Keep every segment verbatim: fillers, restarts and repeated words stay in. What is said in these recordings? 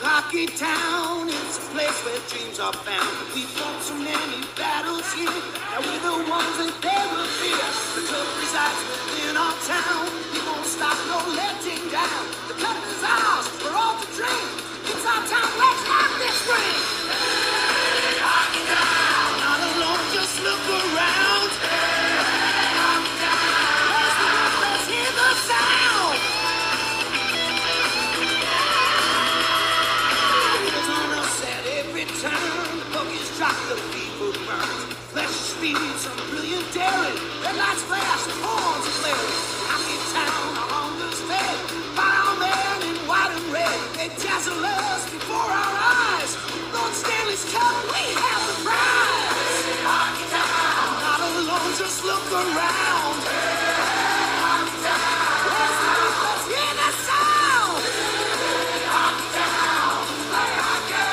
Rocky Town, it's a place where dreams are found. We fought so many battles here, now we're the ones that they will fear. The club resides within our town, we won't stop, no letting down. The cup is ours, we're all to drink. It's our time, let's have this ring. Hey, Rocky Town, not alone, just look around. Hey, Rocky Town, let's, let's hear the sound. Drop the people burns, flesh speed, some brilliant daring. Red lights flash, the horns are blaring. Rocky Town, our hunger's fed by our men in white and red. They dazzle us before our eyes. Lord Stanley's cup, we have the prize. Hey, Rocky Town, not alone, just look around. Hey, Rocky Town, where's the roof? Let's hear the sound. Hey, Rocky Town, play hockey.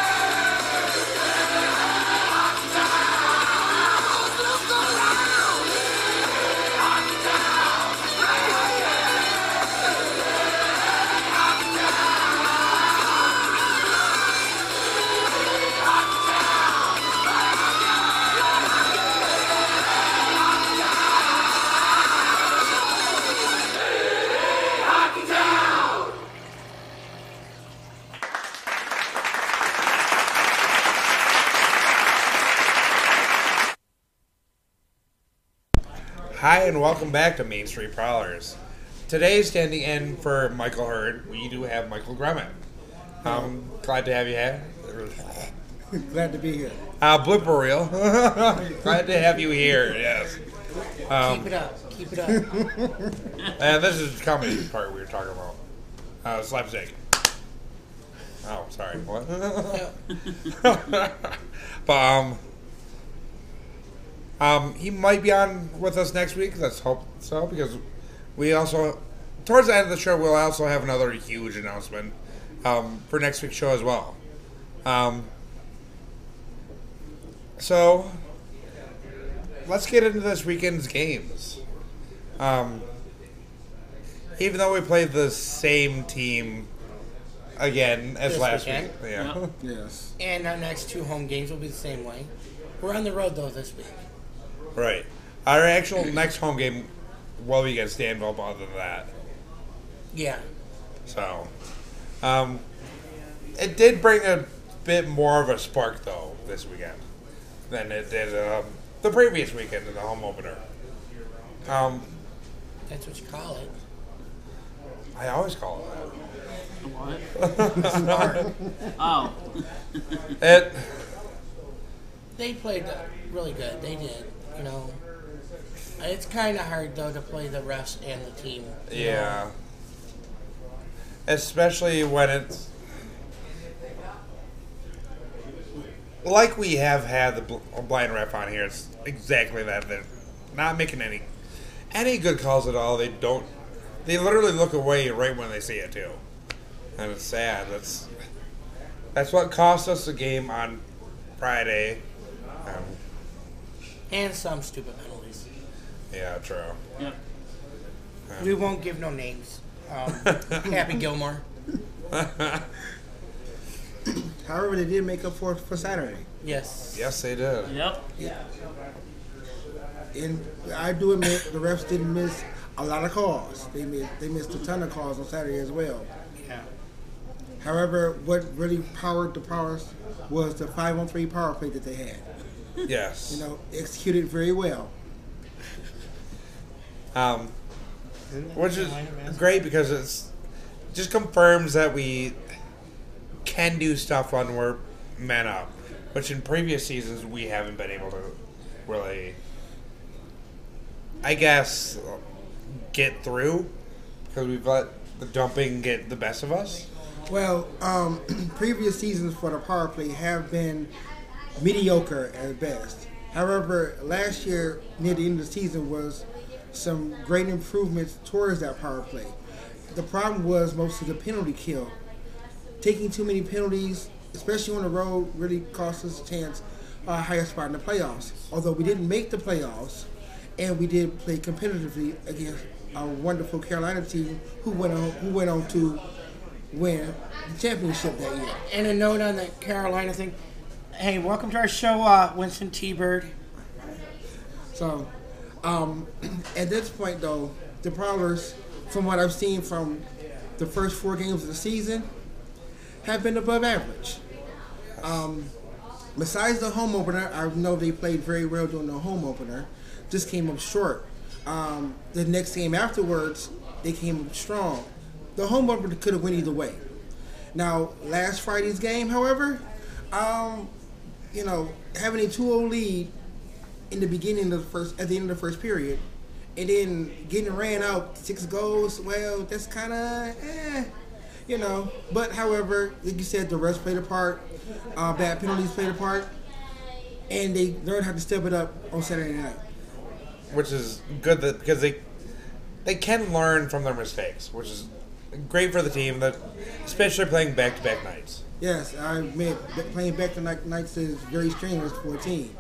Hi and welcome back to Main Street Prowlers. Today, standing in for Michael Hurd, we do have Michael Grummet. Um, glad to have you here. Glad to be here. Uh, blooper reel. Glad to have you here, yes. Um, Keep it up. Keep it up. And this is the comedy part we were talking about. Uh, slapstick. Oh, sorry. What? But, um... Um, he might be on with us next week. Let's hope so, because we also, towards the end of the show, we'll also have another huge announcement um, for next week's show as well. Um, so, let's get into this weekend's games. Um, even though we played the same team again as this last weekend. week. Yeah. Yep. Yes. And our next two home games will be the same way. We're on the road, though, this week. Right. Our actual next home game will be against Danville, but other than that. Yeah. So, um, it did bring a bit more of a spark, though, this weekend than it did um, the previous weekend in the home opener. Um, That's what you call it. I always call it that. What? Spark. Oh. It... They played really good. They did, you know. It's kind of hard, though, to play the refs and the team. Yeah. Know? Especially when it's... Like we have had the blind ref on here, it's exactly that. They're not making any any good calls at all. They don't... They literally look away right when they see it, too. And it's sad. That's, that's what cost us the game on Friday... Um, and some stupid penalties. Yeah, true. Yep. Um, we won't give no names. Um, Happy Gilmore. However, they did make up for it for Saturday. Yes. Yes, they did. Yep. Yeah. And I do admit the refs didn't miss a lot of calls. They missed, they missed a ton of calls on Saturday as well. Yeah. However, what really powered the Prowlers was the five on three power play that they had. Yes. You know, executed very well. Um, which is great because it's just confirms that we can do stuff when we're men up, which in previous seasons we haven't been able to really, I guess, get through because we've let the dumping get the best of us. Well, um, previous seasons for the power play have been mediocre at best. However, last year, near the end of the season, was some great improvements towards that power play. The problem was mostly the penalty kill. Taking too many penalties, especially on the road, really cost us a chance a higher spot in the playoffs. Although we didn't make the playoffs, and we did play competitively against a wonderful Carolina team who went on, who went on to win the championship that year. And a note on the Carolina thing, hey, welcome to our show, uh, Winston T-Bird. So, um, at this point, though, the Prowlers, from what I've seen from the first four games of the season, have been above average. Um, besides the home opener, I know they played very well during the home opener, just came up short. Um, the next game afterwards, they came up strong. The home opener could have went either way. Now, last Friday's game, however, um, you know, having a two oh lead in the beginning of the first, at the end of the first period, and then getting ran out six goals, well, that's kind of, eh, you know. But however, like you said, the refs played a part, uh, bad penalties played a part, and they learned how to step it up on Saturday night. Which is good that, because they they can learn from their mistakes, which is great for the team, that, especially playing back-to-back nights. Yes, I admit, playing back-to-back nights is very strenuous for a team.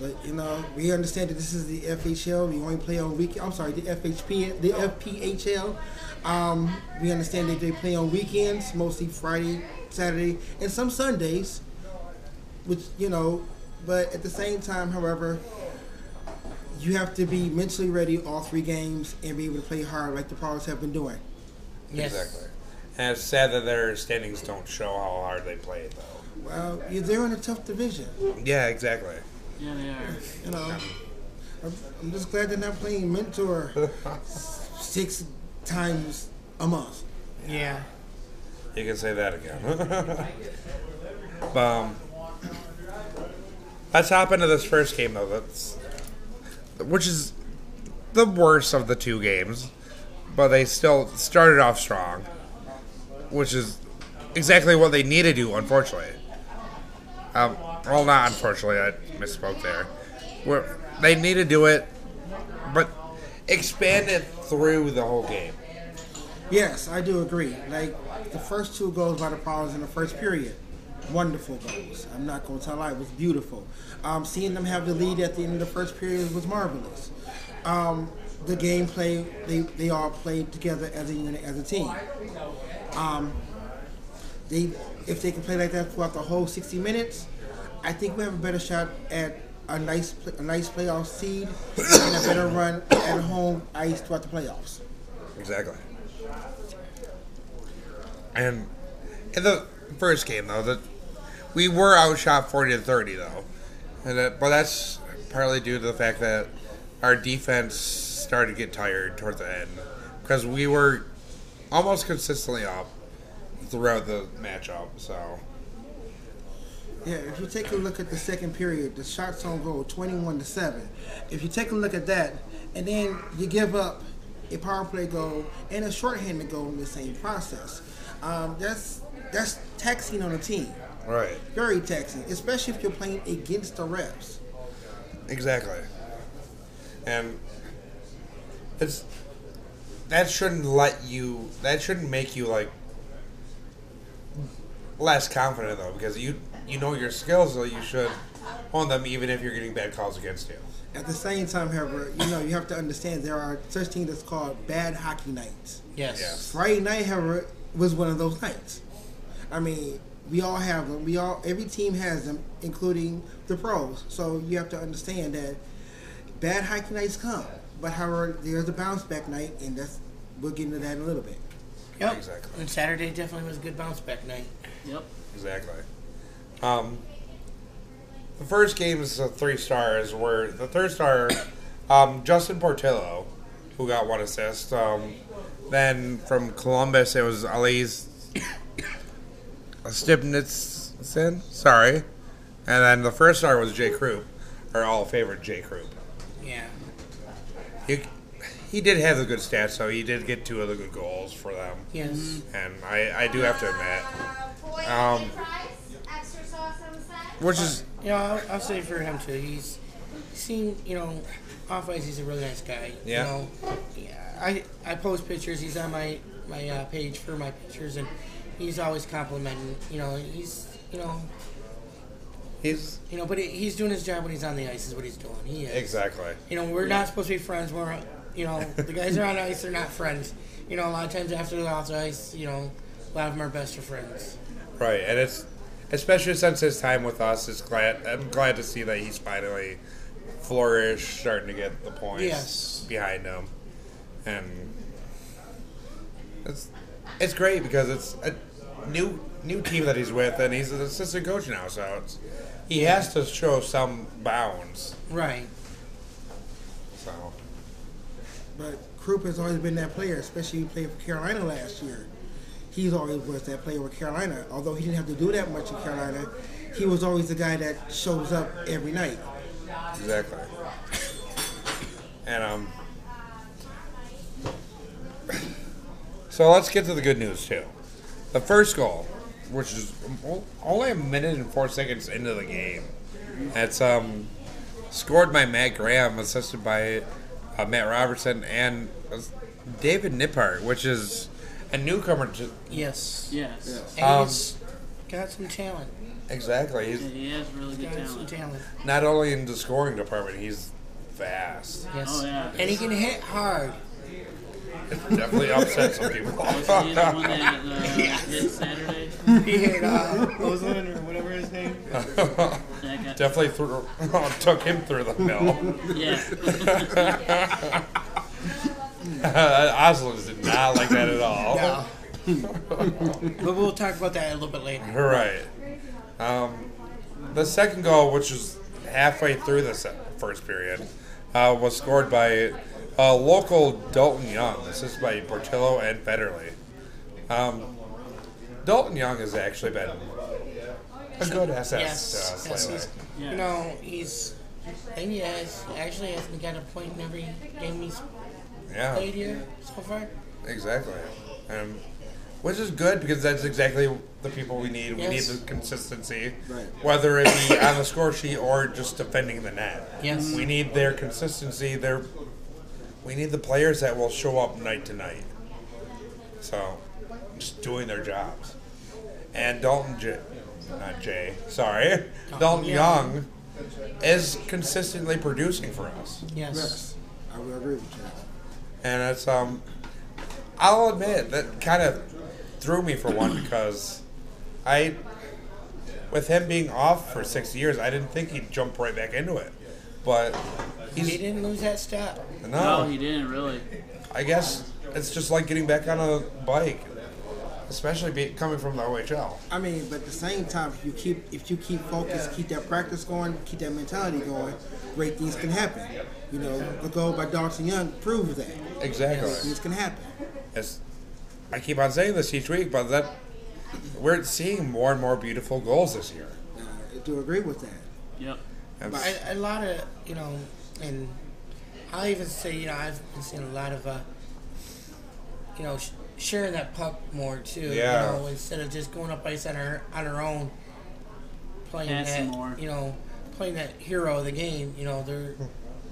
But, you know, we understand that this is the F H L. We only play on weekends. I'm sorry, the F H P, the F P H L. Um, we understand that they play on weekends, mostly Friday, Saturday, and some Sundays, which, you know, but at the same time, however, you have to be mentally ready all three games and be able to play hard like the Prowlers have been doing. Yes. Exactly. And it's sad that their standings don't show how hard they play, though. Well, they're in a tough division. Yeah, exactly. Yeah, they are. You know, I'm just glad they're not playing Mentor six times a month. Yeah. You can say that again. um, let's hop into this first game, though. That's... Which is the worst of the two games, but they still started off strong, which is exactly what they need to do, unfortunately. Um, well, not unfortunately, I misspoke there. Where they need to do it, but expand it through the whole game. Yes, I do agree. Like, the first two goals by the Prowlers in the first period, wonderful goals. I'm not going to tell a lie. It was beautiful. Um, seeing them have the lead at the end of the first period was marvelous. Um, the gameplay, they, they all played together as a unit, as a team. Um, they If they can play like that throughout the whole sixty minutes, I think we have a better shot at a nice a nice playoff seed and a better run at home ice throughout the playoffs. Exactly. And in the first game, though, the we were outshot forty to thirty, though, and that, but that's partly due to the fact that our defense started to get tired towards the end, because we were almost consistently up throughout the matchup. So yeah, if you take a look at the second period, the shots on goal, twenty-one to seven. If you take a look at that, and then you give up a power play goal and a shorthanded goal in the same process, um, that's that's taxing on a team. Right. Very taxing, especially if you're playing against the refs. Exactly. And it's that shouldn't let you that shouldn't make you like less confident, though, because you you know your skills, so you should hone them even if you're getting bad calls against you. At the same time, however, you know, you have to understand there are such things that's called bad hockey nights. Yes. Yes. Friday night, however, was one of those nights. I mean, we all have them. We all, every team has them, including the pros. So you have to understand that bad hockey nights come. But however, there's a bounce back night, and that's we'll get into that in a little bit. Yep. Exactly. And Saturday definitely was a good bounce back night. Yep. Exactly. Um, the first game is the three stars. Where the third star, um, Justin Portillo, who got one assist. Um, then from Columbus, it was Ali's. Stipnitz, sorry, and then the first star was Jay Krupp, our all-favorite Jay Krupp. Yeah. He, he did have the good stats, so he did get two of the good goals for them. Yes. And I, I do have to admit, um, which is you know I'll, I'll say for him too. He's seen you know off ice. He's a really nice guy. Yeah. You know, yeah. I I post pictures. He's on my my uh, page for my pictures and. He's always complimenting, you know. He's, you know, he's, you know, but he's doing his job when he's on the ice. Is what he's doing. He is exactly. You know, we're yeah. not supposed to be friends. We're, you know, the guys are on ice. They're not friends. You know, a lot of times after they're off the ice, you know, a lot of them are best of friends. Right, and it's especially since his time with us. It's glad I'm glad to see that he's finally flourished, starting to get the points yes. behind him, and it's it's great because it's a new new team that he's with, and he's an assistant coach now, so it's, he has to show some bounds. Right. So. But Krupp has always been that player, especially he played for Carolina last year. He's always was that player with Carolina. Although he didn't have to do that much in Carolina, he was always the guy that shows up every night. Exactly. And um, so let's get to the good news too. The first goal, which is only a minute and four seconds into the game, that's um scored by Matt Graham, assisted by uh, Matt Robertson and David Nippard, which is a newcomer to yes, yes, and um, he's got some talent. Exactly, he's, yeah, he has really good talent. Some talent. Not only in the scoring department, he's fast. Yes, oh, yeah. And he can hit hard. It definitely upset some people. Was he the one that uh, yes. hit Saturday? He hit uh, Ozolins or whatever his name. Definitely threw, oh, took him through the mill. Yeah. uh, Ozolins did not like that at all. No. But we'll talk about that a little bit later. All right. Um, the second goal, which is halfway through the first period, uh, was scored by uh, local Dalton Young, assisted by Portillo and Federley. Um, Dalton Young has actually been a good S S yes, to us yes, lately. Yeah. You know, he's I think he has, actually hasn't got a point in every game he's yeah. played here so far. Exactly. Um, Which is good because that's exactly the people we need. We yes. need the consistency, right. whether it be on the score sheet or just defending the net. Yes, we need their consistency. Their, we need the players that will show up night to night. So, just doing their jobs. And Dalton, J- not Jay, sorry, Dalton Young is consistently producing for us. Yes, yes. I would agree with you. And it's um, I'll admit that kind of. Threw me for one because I, with him being off for six years, I didn't think he'd jump right back into it. But he's, he didn't lose that step. No, no, he didn't really. I guess it's just like getting back on a bike, especially be, coming from the O H L. I mean, but at the same time, if you keep if you keep focused, yeah. keep that practice going, keep that mentality going, great things can happen. You know, the goal by Dalton Young proves that. Exactly, great things can happen. It's, I keep on saying this each week, but that we're seeing more and more beautiful goals this year. Uh, I do agree with that. Yep. But I, a lot of, you know, and I'll even say, you know, I've been seeing a lot of, uh, you know, sh- sharing that puck more, too. Yeah. You know, instead of just going up ice on our, on our own, playing Passing that, more. You know, playing that hero of the game, you know, they're...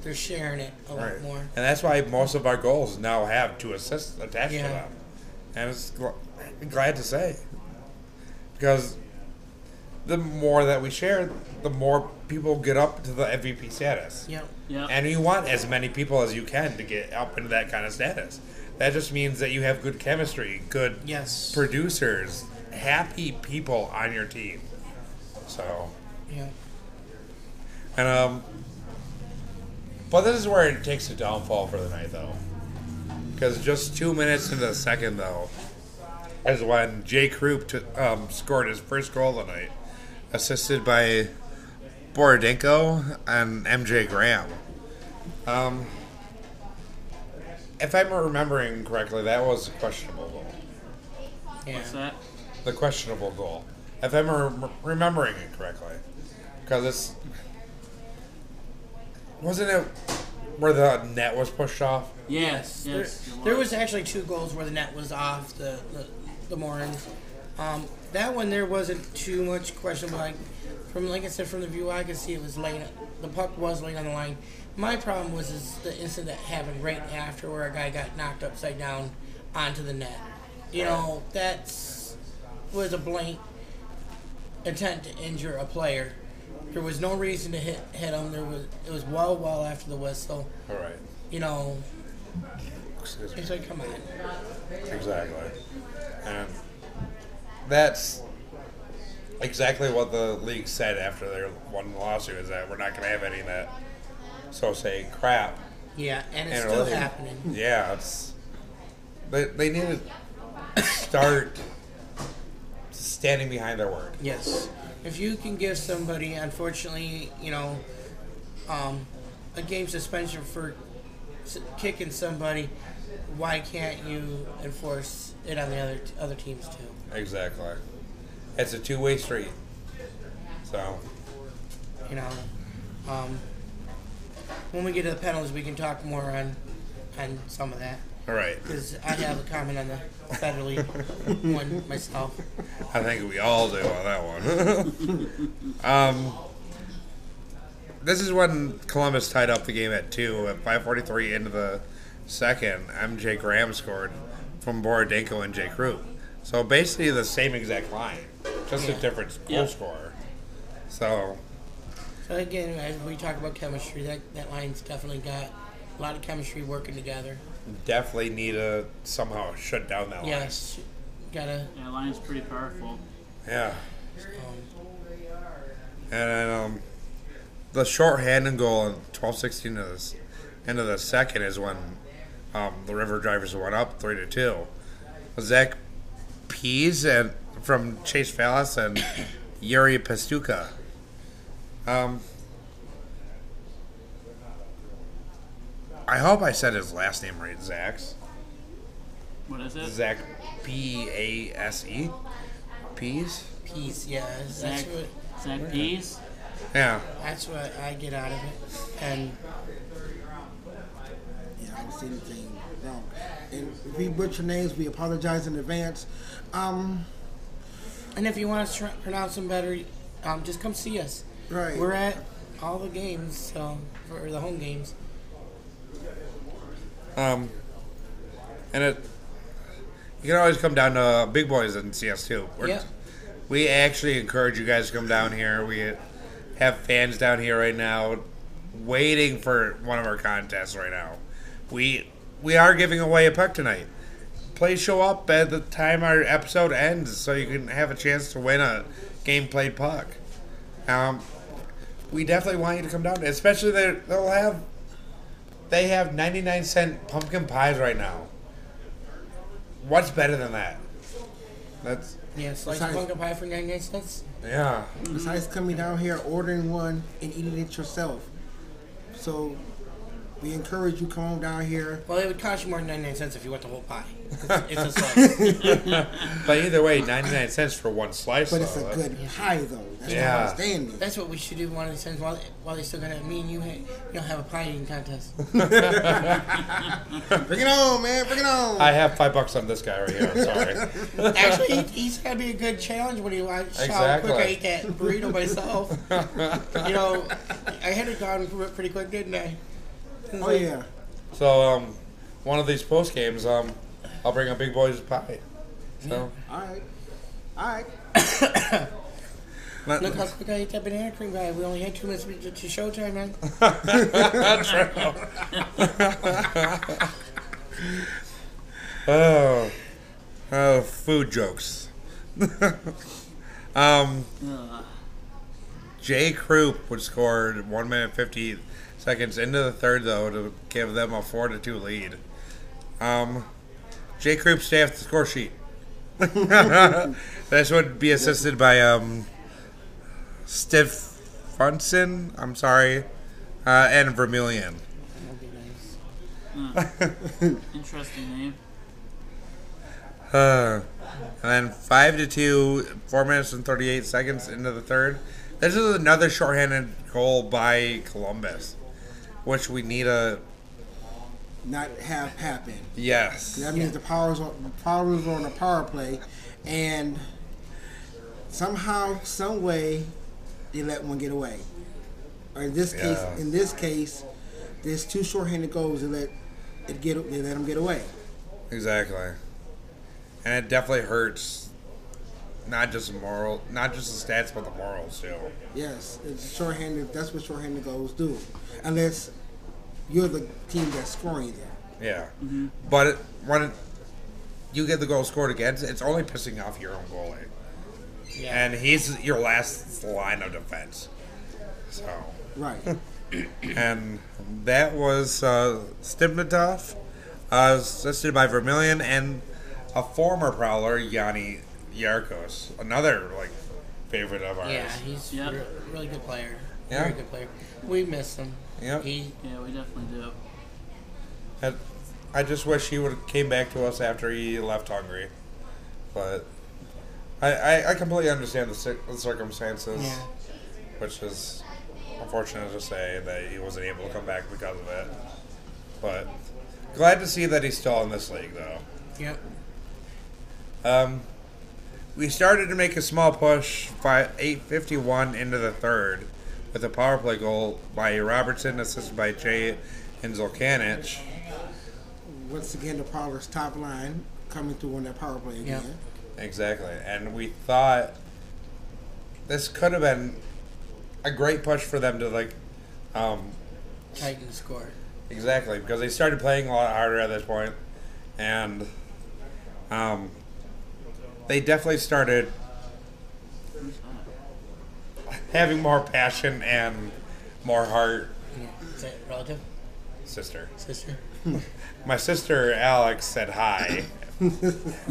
they're sharing it a right. lot more. And that's why most of our goals now have two assists attached yeah. to them. And it's gl- glad to say, because the more that we share, the more people get up to the M V P status. Yeah, yeah. And you want as many people as you can to get up into that kind of status. That just means that you have good chemistry, good yes. producers, happy people on your team. So. Yeah. And um. But this is where it takes a downfall for the night, though. Because just two minutes into the second, though, is when Jay Krupp t- um, scored his first goal of the night, assisted by Borodenko and M J Graham. Um, if I'm remembering correctly, that was a questionable goal. Yeah. What's that? The questionable goal. If I'm re- remembering it correctly. Because it's... Wasn't it where the net was pushed off? Yes, yes. There, there was actually two goals where the net was off the the, the Morans. Um, that one there wasn't too much question, but like from like I said from the view I could see it was late. The puck was late on the line. My problem was is the incident that happened right after where a guy got knocked upside down onto the net. You know that's was a blatant attempt to injure a player. There was no reason to hit hit him. There was it was well well after the whistle. All right. You know. Excuse me. It's like come on. Exactly. And that's exactly what the league said after their one lawsuit, is that we're not going to have any of that so-say crap. Yeah, and it's and still really, happening. Yeah, it's, but they need to start standing behind their word. Yes. If you can give somebody, unfortunately, you know, um, a game suspension for kicking somebody, why can't you enforce it on the other other teams too? Exactly. It's a two-way street. So, you know, um, when we get to the penalties, we can talk more on on some of that. All right. Because I have a comment on the Federley one myself. I think we all do on that one. um, this is when Columbus tied up the game at two at five forty-three into the second. M J Graham scored from Borodenko and Jay Krupp. So basically the same exact line, just yeah. a different goal yeah. scorer. So. So again, as we talk about chemistry, that that line's definitely got a lot of chemistry working together. Definitely need to somehow shut down that line. Yes, gotta. Yeah, that line's pretty powerful. Yeah. Um, and um, the shorthanded goal in twelve sixteen of this end of the second is when um, the River Drivers went up three to two. Zach Pease and from Chase Fallis and Yuri Pestuka. Um. I hope I said his last name right, Zach's. What is it? Zach P A S E. Pease? Pease, yeah. Zach, that's what, Zach Pease? Yeah. That's what I get out of it. And yeah, I don't see anything wrong. And if we butcher names, we apologize in advance. Um, and if you want to tr- pronounce them better, um, just come see us. Right. We're at all the games, so or the home games. Um, and it, you can always come down to Big Boys and see us too. We're, yep. We actually encourage you guys to come down here. We have fans down here right now waiting for one of our contests right now. We we are giving away a puck tonight. Please show up at the time our episode ends so you can have a chance to win a game played puck. Um, we definitely want you to come down, especially they'll have. They have ninety-nine cent pumpkin pies right now. What's better than that? That's yeah, sliced besides, pumpkin pie for ninety-nine cents? Yeah. Besides coming down here, ordering one, and eating it yourself. So, we encourage you come on down here. Well, it would cost you more than ninety-nine cents if you want the whole pie. It's, it's a slice. But either way, ninety-nine cents for one slice. But it's though. a good yeah. pie, though. That's yeah. what I'm standing. That's what we should do one of these times while, while they're still going to, me and you, you know, have a pie eating contest. Bring it on, man. Bring it on. I have five bucks on this guy right here. I'm sorry. Actually, he's got to be a good challenge when he watches exactly. how quick I ate that burrito myself. You know, I had it gone pretty quick, didn't I? Oh yeah. So um, one of these post games, um, I'll bring a Big Boys pie. So yeah. all right, all right. Look how quick I ate that banana cream pie. We only had two minutes to showtime, man. That's right. oh, oh, food jokes. um, Jay Krupp would score one minute fifty. Seconds into the third, though, to give them a four to two lead. Um, Jay Krupp staffed the score sheet. This would be assisted by um, Stiff Funson, I'm sorry, uh, and Vermillion. Nice. Mm. Interesting name. Uh, and then five to two, four minutes and thirty-eight seconds into the third. This is another shorthanded goal by Columbus, which we need to not have happen. Yes. That means yeah. the powers on the powers on the power play, and somehow, some way, they let one get away. Or in this yeah. case, in this case, there's two shorthanded goals that let it get they let them get away. Exactly, and it definitely hurts. Not just the moral, not just the stats, but the morals too. Yes, it's shorthanded. That's what shorthanded goals do, unless you're the team that's scoring that. Yeah, mm-hmm. But it, when it, you get the goal scored against, it's only pissing off your own goalie. yeah. and he's your last line of defense. So right, and that was uh, Stibnitov, uh, assisted by Vermillion and a former Prowler, Yanni Yarkos, another like favorite of ours. Yeah, he's yep. re- really good player. Yeah. Very good player. We miss him. Yep. He, yeah, we definitely do. And I just wish he would have came back to us after he left Hungary. But I, I, I completely understand the, the circumstances, yeah. which is unfortunate to say that he wasn't able to come back because of it. But glad to see that he's still in this league, though. Yep. Um, we started to make a small push, eight fifty-one into the third, with a power play goal by Robertson, assisted by Jay and Zalkanich. Once again, the Prowlers' top line coming through on that power play again. Yep. Exactly. And we thought this could have been a great push for them to, like... Um, tighten the score. Exactly, because they started playing a lot harder at this point, and um, they definitely started having more passion and more heart. Yeah. Is that relative? Sister. Sister. My sister, Alex, said hi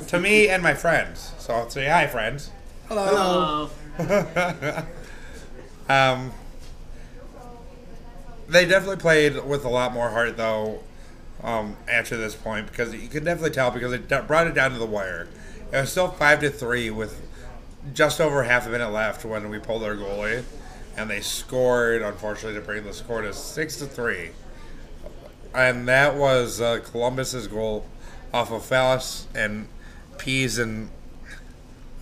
to me and my friends. So I'll say hi, friends. Hello. Hello. um, they definitely played with a lot more heart, though, um, after this point, because you could definitely tell because it d- brought it down to the wire. It was still five to three with just over half a minute left when we pulled their goalie, and they scored, unfortunately, to bring the score to six to three. And that was uh, Columbus's goal off of Fallis and Pease and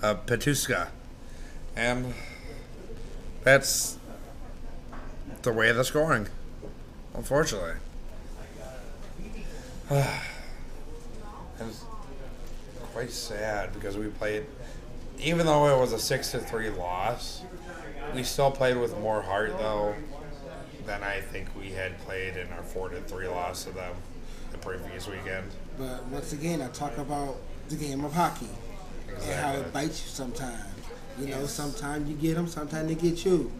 uh, Petuska. And that's the way of the scoring, unfortunately. It's quite sad because we played, even though it was a six to three loss, we still played with more heart, though, than I think we had played in our four to three loss to them the previous weekend. But once again, I talk about the game of hockey exactly. and how it bites you sometimes. You yes. know, sometimes you get them, sometimes they get you,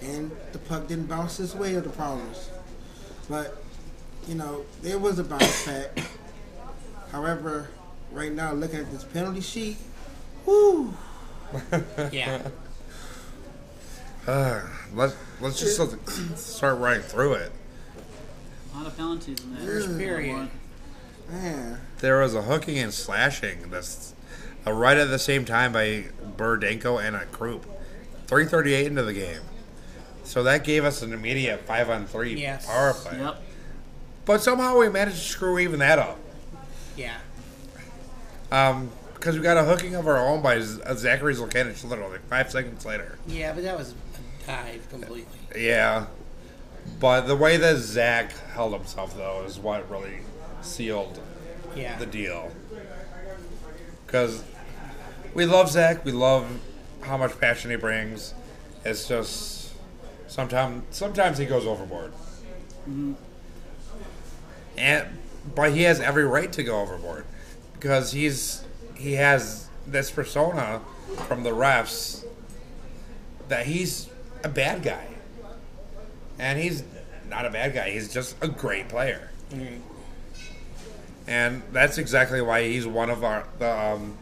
and the puck didn't bounce this way of the Prowlers. But you know, there was a bounce back. However, right now looking at this penalty sheet, whoo. yeah. Uh, let's let's just start running through it. A lot of penalties in that first period. Man. There was a hooking and slashing. That's a right at the same time by Borodenko and a Krupp. Three thirty-eight into the game, so that gave us an immediate five-on-three yes. power play. Yep. But somehow we managed to screw even that up. Yeah. Um. Because we got a hooking of our own by Zachary Zalkanich literally five seconds later. Yeah, but that was a dive completely. Yeah. But the way that Zach held himself, though, is what really sealed yeah. the deal. Because we love Zach. We love how much passion he brings. It's just sometimes sometimes he goes overboard. Mm-hmm. And but he has every right to go overboard. Because he's... he has this persona from the refs that he's a bad guy. And he's not a bad guy. He's just a great player. Mm-hmm. And that's exactly why he's one of our the, um,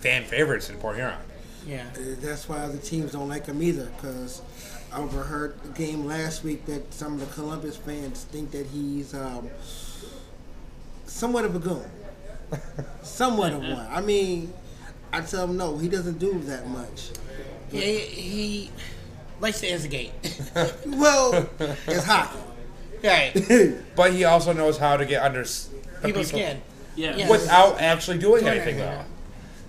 fan favorites in Port Huron. Yeah. That's why the teams don't like him either, because I overheard the game last week that some of the Columbus fans think that he's um, somewhat of a goon. Somewhat of one. I mean, I tell him no, he doesn't do that much. Yeah, he, he likes to instigate. Well, it's hockey. Right. But he also knows how to get under people's skin. Yeah. Without actually doing anything, though.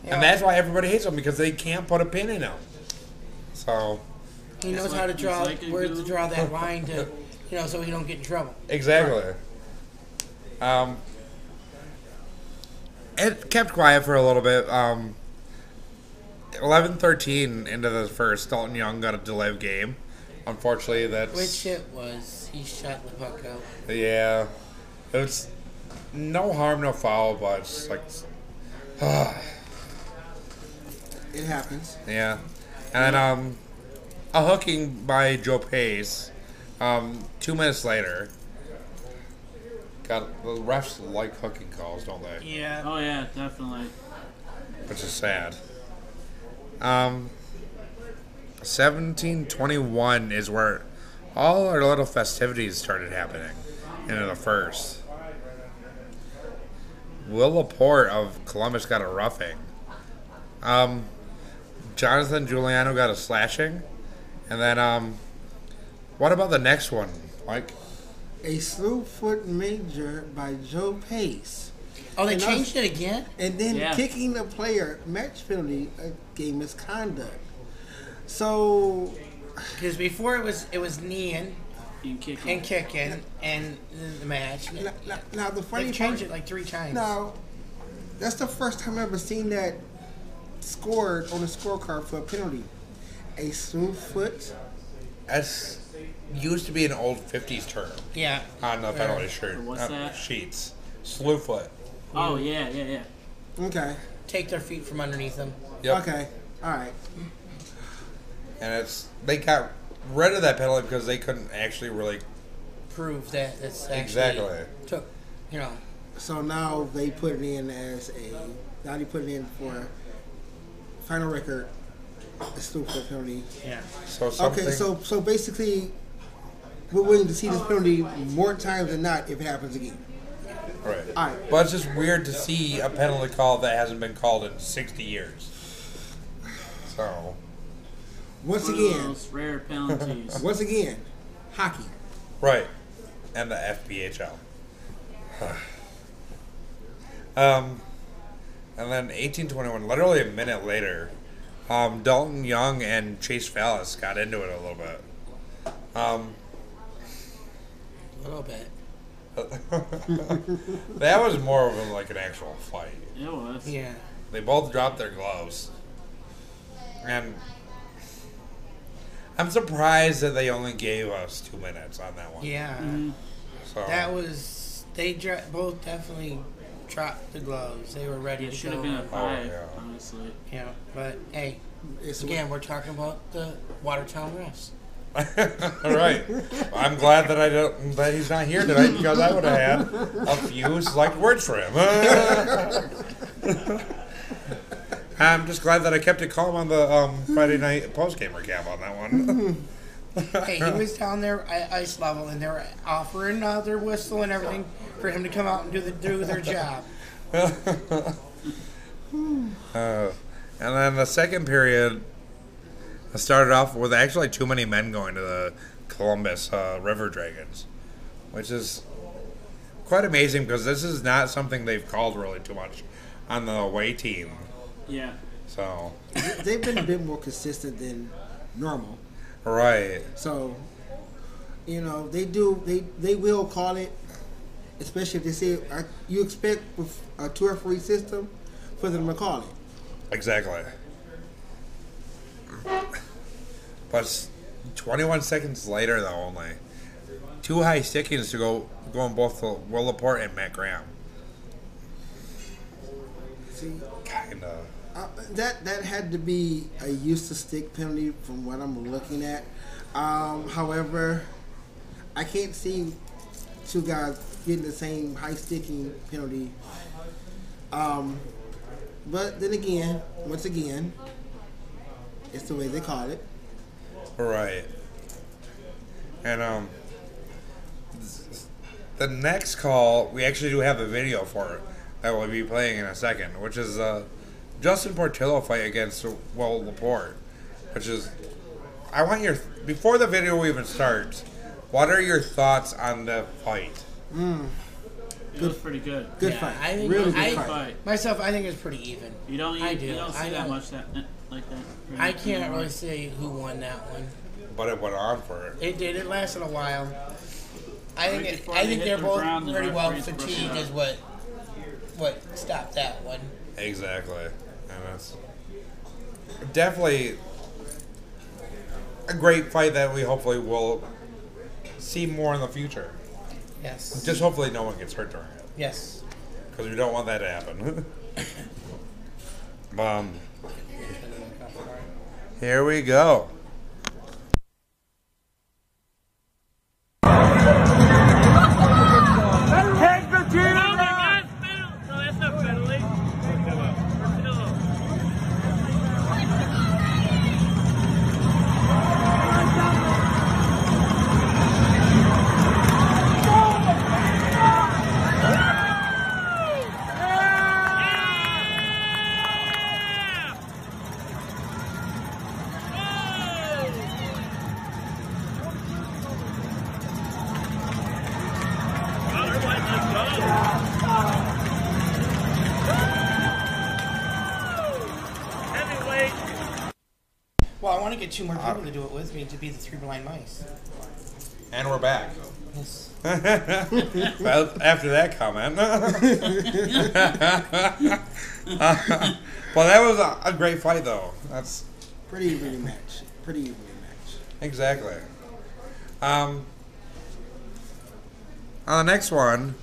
Yeah. And that's why everybody hates him, because they can't put a pin in him. So. He knows like, how to draw, like where to draw that line to, you know, so he don't get in trouble. Exactly. Right. Um. It kept quiet for a little bit. Um, eleven thirteen into the first, Dalton Young got a delay of game. Unfortunately, that's... which it was. He shot the puck out. Yeah. It was no harm, no foul, but it's like... Uh, It happens. Yeah. And um, a hooking by Joe Pace um, two minutes later. God, the refs like hooking calls, don't they? Yeah. Oh, yeah, definitely. Which is sad. Um, seventeen twenty-one is where all our little festivities started happening into the first. Will LaPorte of Columbus got a roughing. Um, Jonathan Giuliano got a slashing. And then, um, what about the next one, Mike? A slew foot major by Joe Pace. Oh, they and changed us, it again? And then yeah. kicking the player, match penalty, a game misconduct. So, because before it was it was kneeing and kicking and, kicking and the match. Now, now, now the funny part, they changed it like three times. Now, that's the first time I've ever seen that scored on the scorecard for a penalty. A slew foot. That's used to be an old fifties term. Yeah. On the penalty shirt. What's uh, that? Sheets. Slew foot. Oh, yeah, yeah, yeah. Okay. Take their feet from underneath them. Yep. Okay. All right. And it's they got rid of that penalty because they couldn't actually really prove that it's actually exactly. took, you know. So now they put it in as a, now they put it in for final record, a slew foot penalty. Yeah. So something. Okay, so, so basically, we're willing to see this penalty more times than not if it happens again. Right. All right. But it's just weird to see a penalty call that hasn't been called in sixty years. So, once again, rare penalties. Once again, hockey. Right. And the F P H L. um, and then eighteen twenty-one, literally a minute later, um, Dalton Young and Chase Fallis got into it a little bit. Um, a little bit. That was more of a, like an actual fight. It was. Yeah. They both dropped their gloves. And I'm surprised that they only gave us two minutes on that one. Yeah. Mm-hmm. So that was, they dra- both definitely dropped the gloves. They were ready it to should go. Should have been a fight, oh, yeah. honestly. Yeah, but hey, it's again, we're talking about the Watertown refs. All right. I'm glad that I don't. That he's not here tonight because I would have had a few select words for him. I'm just glad that I kept it calm on the um, Friday night post-game recap on that one. Hey, he was down there at ice level, and they were offering uh, their whistle and everything for him to come out and do the do their job. uh, and then the second period. I started off with actually too many men going to the Columbus uh, River Dragons, which is quite amazing because this is not something they've called really too much on the away team. Yeah. So they've been a bit more consistent than normal. Right. So, you know, they do they, they will call it, especially if they say you expect with a two referee system for them to call it. Exactly. But twenty-one seconds later, though, only two high stickings to go going both to Will LaPorte and Matt Graham. See, kind of uh, that that had to be a use to stick penalty from what I'm looking at. Um, however, I can't see two guys getting the same high sticking penalty. Um, but then again, once again. It's the way they call it. Right. And um, the next call, we actually do have a video for it that we'll be playing in a second, which is uh, Justin Portillo fight against Will LaPorte, which is, I want your, before the video even starts, what are your thoughts on the fight? Mm. It good. was pretty good. Good yeah, fight. I think really good I, fight. fight. Myself, I think it's pretty even. You don't, even, I do. you don't see I that much that like that. I can't really say who won that one. But it went on for it. It did. It lasted a while. I think it, I think they're both pretty well fatigued is what what stopped that one. Exactly. And that's definitely a great fight that we hopefully will see more in the future. Yes. Just hopefully no one gets hurt during it. Yes. Because we don't want that to happen. um... Here we go. Get two more people to do it with me to be the three blind mice. And we're back. Yes. Well, after that comment. uh, well, that was a, a great fight, though. That's pretty evenly match. Pretty evenly match. Exactly. Um, on the next one,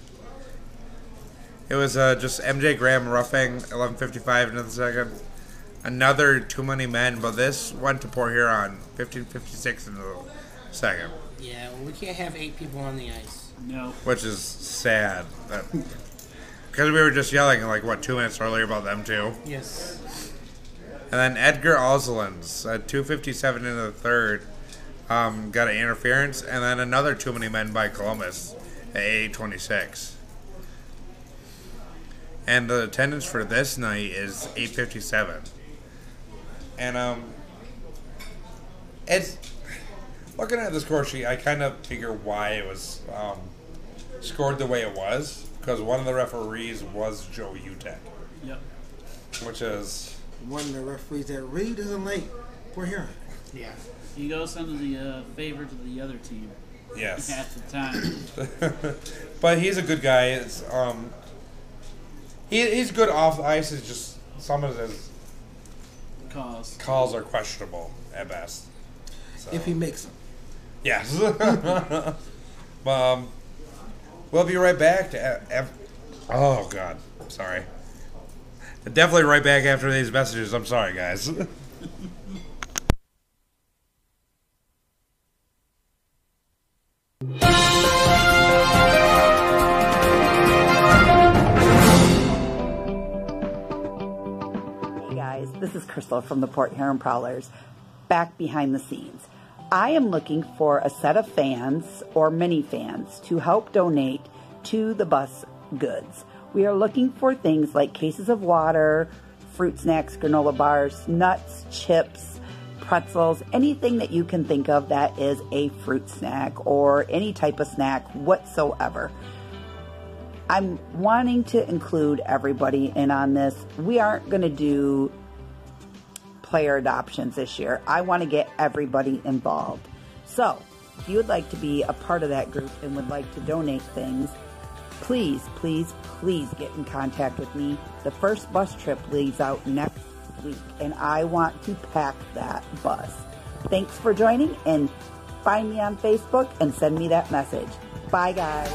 it was uh, just M J Graham roughing eleven fifty-five into the second. Another too many men, but this went to Port Huron, fifteen fifty-six in the second. Yeah, well, we can't have eight people on the ice. No. Which is sad. Because we were just yelling, like, what, two minutes earlier about them, too? Yes. And then Edgar Ozolins, at two fifty-seven into the third, um, got an interference, and then another too many men by Columbus at eight twenty-six. And the attendance for this night is eight fifty-seven. And um, it's looking at the score sheet, I kind of figure why it was um, scored the way it was, because one of the referees was Joe Utek. Yep. Which is one of the referees that really doesn't like Port Huron. Yeah. He goes under the uh, favor to the other team. Yes. Half the time. But he's a good guy. It's um, he he's good off the ice. It's just some of his Calls. Calls are questionable at best. So. If he makes them. Yes. um, we'll be right back to. F oh, God. Sorry. Definitely right back after these messages. I'm sorry, guys. This is Crystal from the Port Huron Prowlers, back behind the scenes. I am looking for a set of fans or mini fans to help donate to the bus goods. We are looking for things like cases of water, fruit snacks, granola bars, nuts, chips, pretzels, anything that you can think of that is a fruit snack or any type of snack whatsoever. I'm wanting to include everybody in on this. We aren't going to do player adoptions this year. I want to get everybody involved. So, if you would like to be a part of that group and would like to donate things, please, please, please get in contact with me. The first bus trip leaves out next week, and I want to pack that bus. Thanks for joining, and find me on Facebook and send me that message. Bye, guys.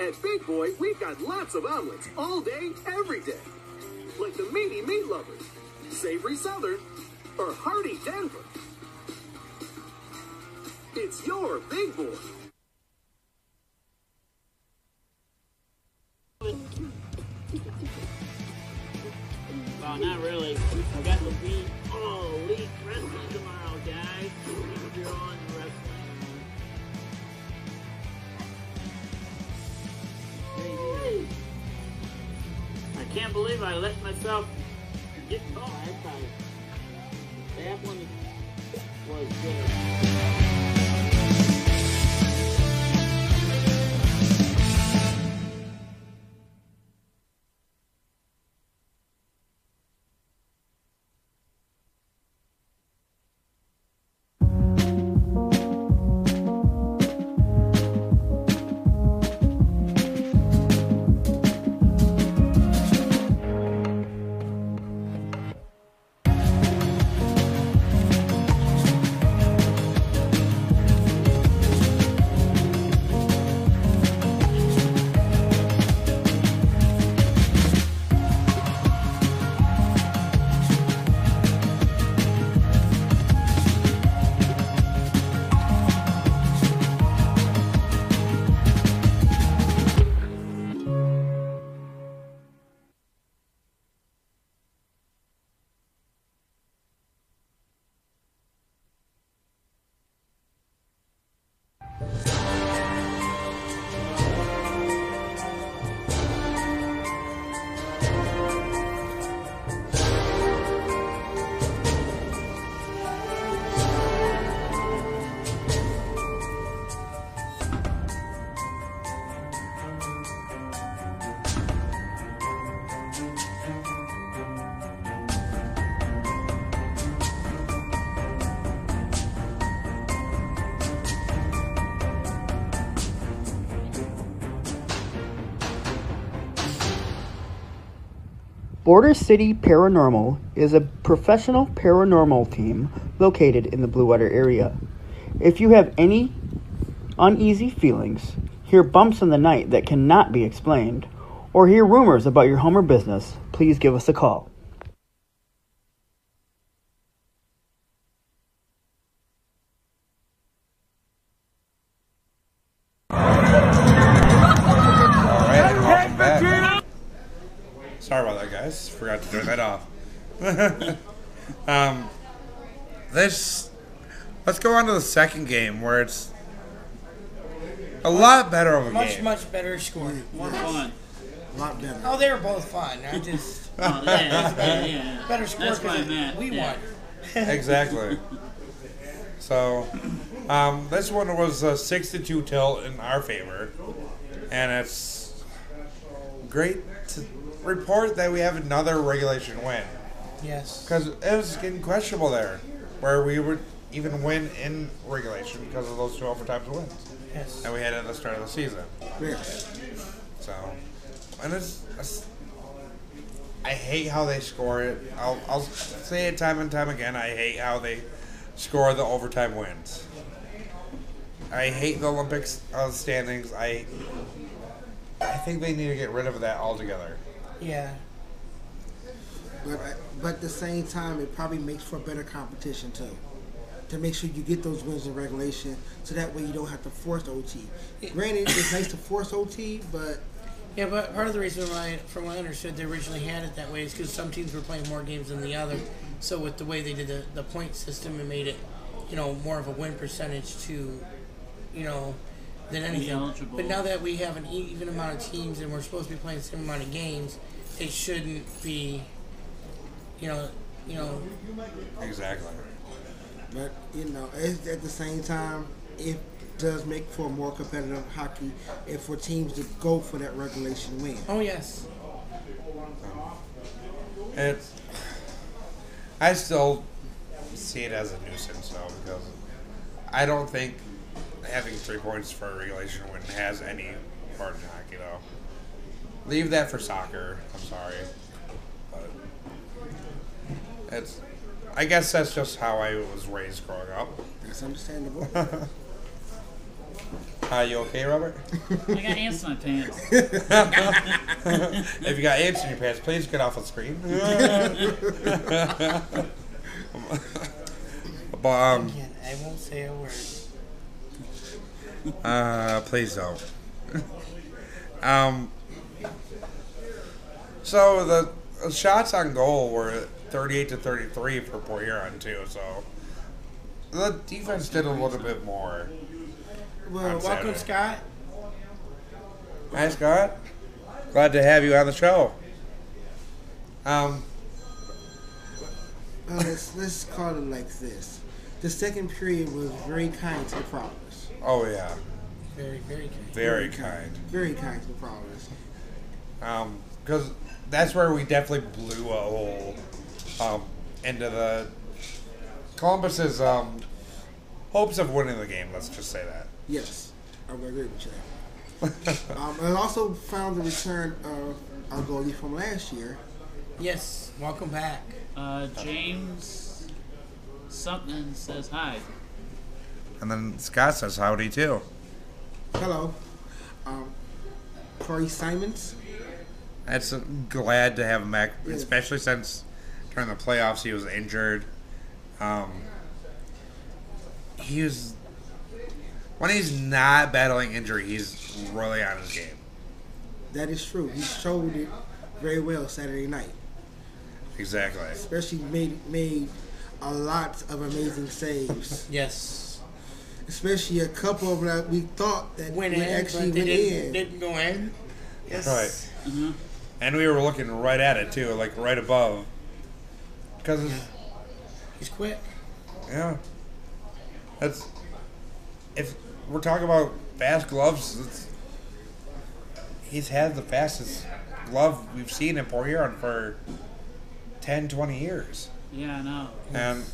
At Big Boy, we've got lots of omelets all day, every day. Like the meaty meat lovers, savory southern, or hearty Denver. It's your Big Boy. Well, not really. I got the beat. Oh, League Wrestling tomorrow, guys. You're on wrestling. I can't believe I let myself get caught. That one was good. Border City Paranormal is a professional paranormal team located in the Bluewater area. If you have any uneasy feelings, hear bumps in the night that cannot be explained, or hear rumors about your home or business, please give us a call. Sorry about that, guys. Forgot to turn that off. um, this, let's go on to the second game where it's a lot better of a much, game. Much, much better score. More fun. A lot better. Oh, they were both fun. I just oh, yeah, better, yeah. better score because we yeah. won. Exactly. So, um, this one was a six to two tilt in our favor, and it's great to report that we have another regulation win. Yes. Because it was getting questionable there, where we would even win in regulation because of those two overtime wins. Yes. And we had it at the start of the season. Yes. So, and it's, it's I hate how they score it. I'll, I'll say it time and time again. I hate how they score the overtime wins. I hate the Olympics uh, standings. I, I think they need to get rid of that altogether. Yeah. But, but at the same time, it probably makes for better competition, too. To make sure you get those wins in regulation, so that way you don't have to force O T. It, Granted, it's nice to force O T, but... Yeah, but part of the reason why, from what I understood, they originally had it that way is because some teams were playing more games than the other. So with the way they did the, the point system, it made it, you know, more of a win percentage to, you know... than anything. But now that we have an even amount of teams and we're supposed to be playing the same amount of games, it shouldn't be, you know, you know. Exactly. But, you know, it's, at the same time, it does make for more competitive hockey and for teams to go for that regulation win. Oh, yes. It's, I still see it as a nuisance, though, because I don't think having three points for a regulation win has any part in hockey, though. Leave that for soccer. I'm sorry. But it's, I guess that's just how I was raised growing up. That's understandable. Are you okay, Robert? I got ants in my pants. If you got ants in your pants, please get off the screen. But, um, again, I won't say a word. Uh, please don't. um, so the uh, shots on goal were thirty-eight to thirty-three for Port Huron too. So the defense did a little bit more. Well, welcome, Scott. Hi, Scott. Glad to have you on the show. Um, uh, let's let's call it like this. The second period was very kind to the problem. Oh, yeah. Very, very kind. Very, very kind. kind. Very kind to the Prowlers. Um, because that's where we definitely blew a hole um, into the Columbus's um, hopes of winning the game, let's just say that. Yes, I would agree with you. um, I also found the return of our goalie from last year. Yes, welcome back. Uh, James something says hi. And then Scott says howdy, too. Hello. Um, Corey Simmons. That's uh, glad to have him back, yeah. Especially since during the playoffs he was injured. Um, he was... When he's not battling injury, he's really on his game. That is true. He showed it very well Saturday night. Exactly. Especially made made a lot of amazing saves. Yes. Especially a couple of them that we thought that went in, actually went didn't, in. Didn't go in. Yes. Right. Mm-hmm. And we were looking right at it, too, like right above. Because yeah. He's quick. Yeah. That's. If we're talking about fast gloves, it's, he's had the fastest glove we've seen in Port Huron for ten, twenty years. Yeah, I know. And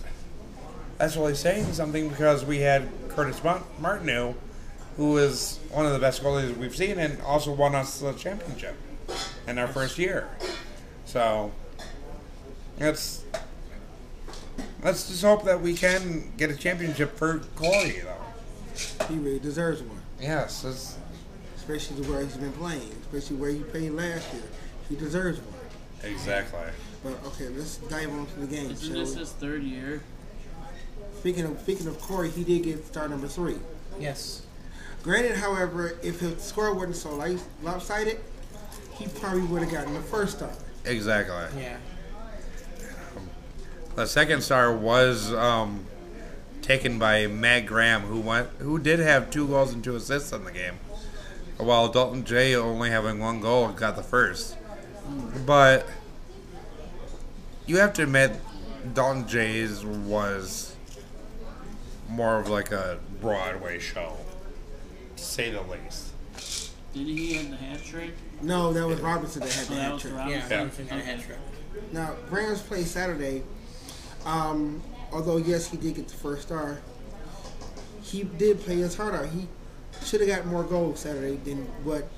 that's really saying something because we had Curtis Martineau, who is one of the best goalies we've seen and also won us the championship in our first year. So that's let's just hope that we can get a championship for Corey, though. He really deserves one. Yes, it's, especially where he's been playing, especially where he played last year. He deserves one. Exactly. But okay, let's dive onto the game. Isn't this his third year? Speaking of speaking of Corey, he did get star number three. Yes. Granted, however, if his score wasn't so lopsided, he probably would have gotten the first star. Exactly. Yeah. Um, the second star was um, taken by Matt Graham, who went, who did have two goals and two assists in the game, while Dalton J only having one goal got the first. Mm. But you have to admit, Dalton Jay's was more of like a Broadway show, to say the least. Did he have the hat trick? No, that was Robinson that had the hat trick. Yeah, Robinson had the hat trick. Now, Rams played Saturday. Um, although, yes, he did get the first star, he did play his heart out. He should have got more goals Saturday than what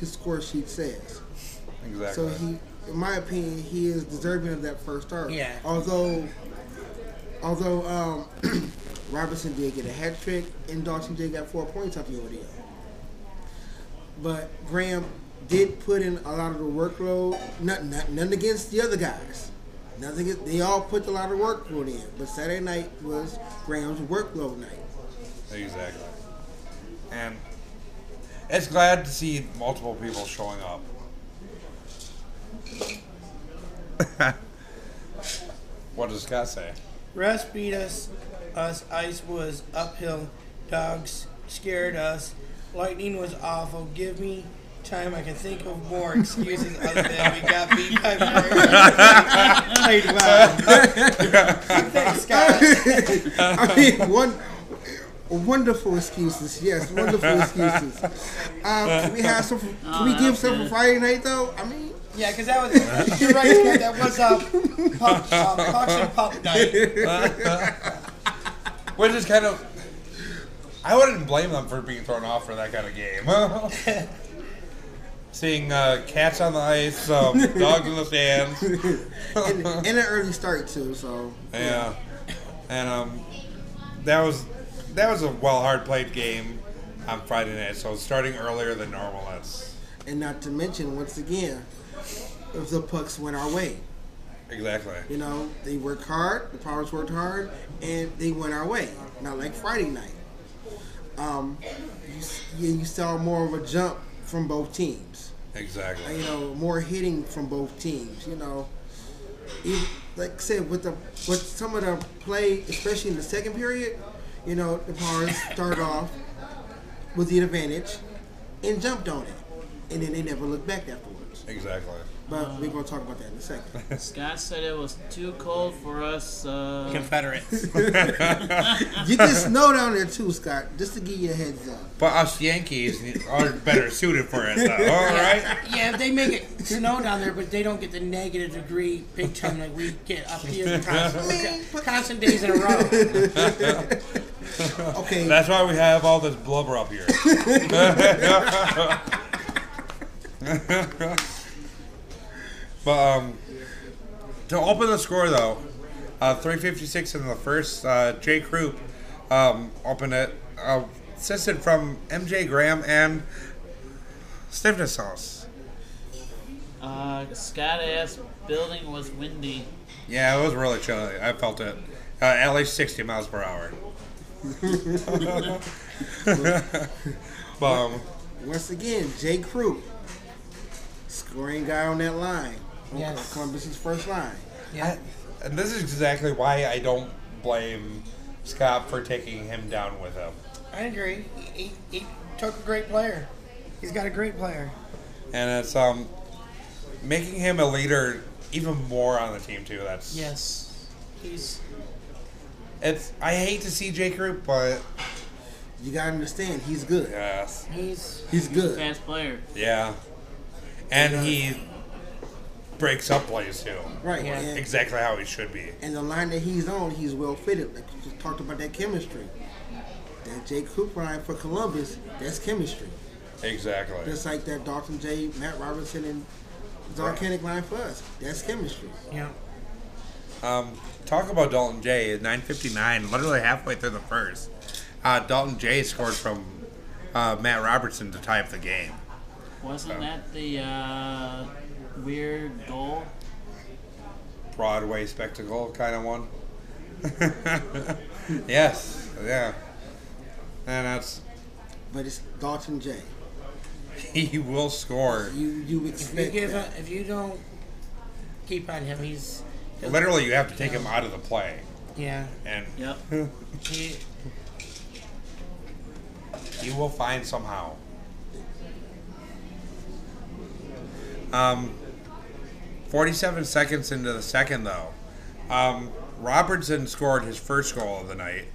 his score sheet says. Exactly. So he... in my opinion, he is deserving of that first start. Yeah. Although, although um, Robinson did get a hat trick and Dalton did got four points off the O D L. But Graham did put in a lot of the workload. Not, not, nothing against the other guys. Nothing. They all put a lot of workload in. But Saturday night was Graham's workload night. Exactly. And it's glad to see multiple people showing up. What does Scott say? Russ beat us, us, ice was uphill, dogs scared us, lightning was awful, give me time, I can think of more excuses other than we got beat by Paris. Played well. Thanks, Scott. I mean, one... wonderful excuses, yes, wonderful excuses. Um, can we have some? Can oh, we give some for Friday night though? I mean, yeah, because that was you're right, Scott, that was uh, pup, uh, pucks and pup night. Which is kind of, I wouldn't blame them for being thrown off for that kind of game. Seeing uh, cats on the ice, um, dogs in the stands, and, and an early start too. So yeah, yeah. and um, that was. That was a well hard played game on Friday night, so starting earlier than normal. That's and not to mention once again, if the pucks went our way. Exactly. You know, they worked hard, the Prowlers worked hard, and they went our way. Not like Friday night. Um, you, you saw more of a jump from both teams. Exactly. You know, more hitting from both teams. You know, even, like I said, with the with some of the play, especially in the second period. You know, the Prowlers started off with the advantage and jumped on it. And then they never looked back afterwards. Exactly. But uh, we're going to talk about that in a second. Scott said it was too cold for us uh... Confederates. You get snow down there too, Scott, just to give you a heads up. But us Yankees are better suited for it, though. All right? Yeah, if they make it snow down there, but they don't get the negative degree big time like we get up here constant, constant days in a row. Okay. That's why we have all this blubber up here. But um, to open the score though, uh, three fifty-six in the first. Uh, Jay Krupp um, opened it, uh, assisted from M J Graham and Stiffness House. Uh, Scott asked, "Building was windy." Yeah, it was really chilly. I felt it. Uh, at least sixty miles per hour. But, um, once again, Jay Krupp, scoring guy on that line. Yes. Columbus's first line. Yeah. I, and this is exactly why I don't blame Scott for taking him down with him. I agree. He, he, he took a great player. He's got a great player. And it's um making him a leader even more on the team too. That's yes. He's. It's, I hate to see Jay Krupp, but you gotta understand he's good. Yes, he's he's good. He's a fast player. Yeah, and he breaks up plays too. Right. Yeah. Exactly how he should be. And the line that he's on, he's well fitted. Like you just talked about that chemistry. That Jay Krupp line for Columbus, that's chemistry. Exactly. Just like that Dalton J, Matt Robertson, and Zalkanich line for us. That's chemistry. Yeah. Um, talk about Dalton Jay at nine fifty-nine, literally halfway through the first. Uh, Dalton Jay scored from uh, Matt Robertson to tie up the game. Wasn't um, that the uh, weird goal? Broadway spectacle kind of one. Yes, yeah. And that's. But it's Dalton Jay. He will score. You you expect if you, give that. A, if you don't keep on him, he's. Literally, you have to take yeah. him out of the play. Yeah. And yep. he, he will find somehow. Um, forty-seven seconds into the second, though, um, Robertson scored his first goal of the night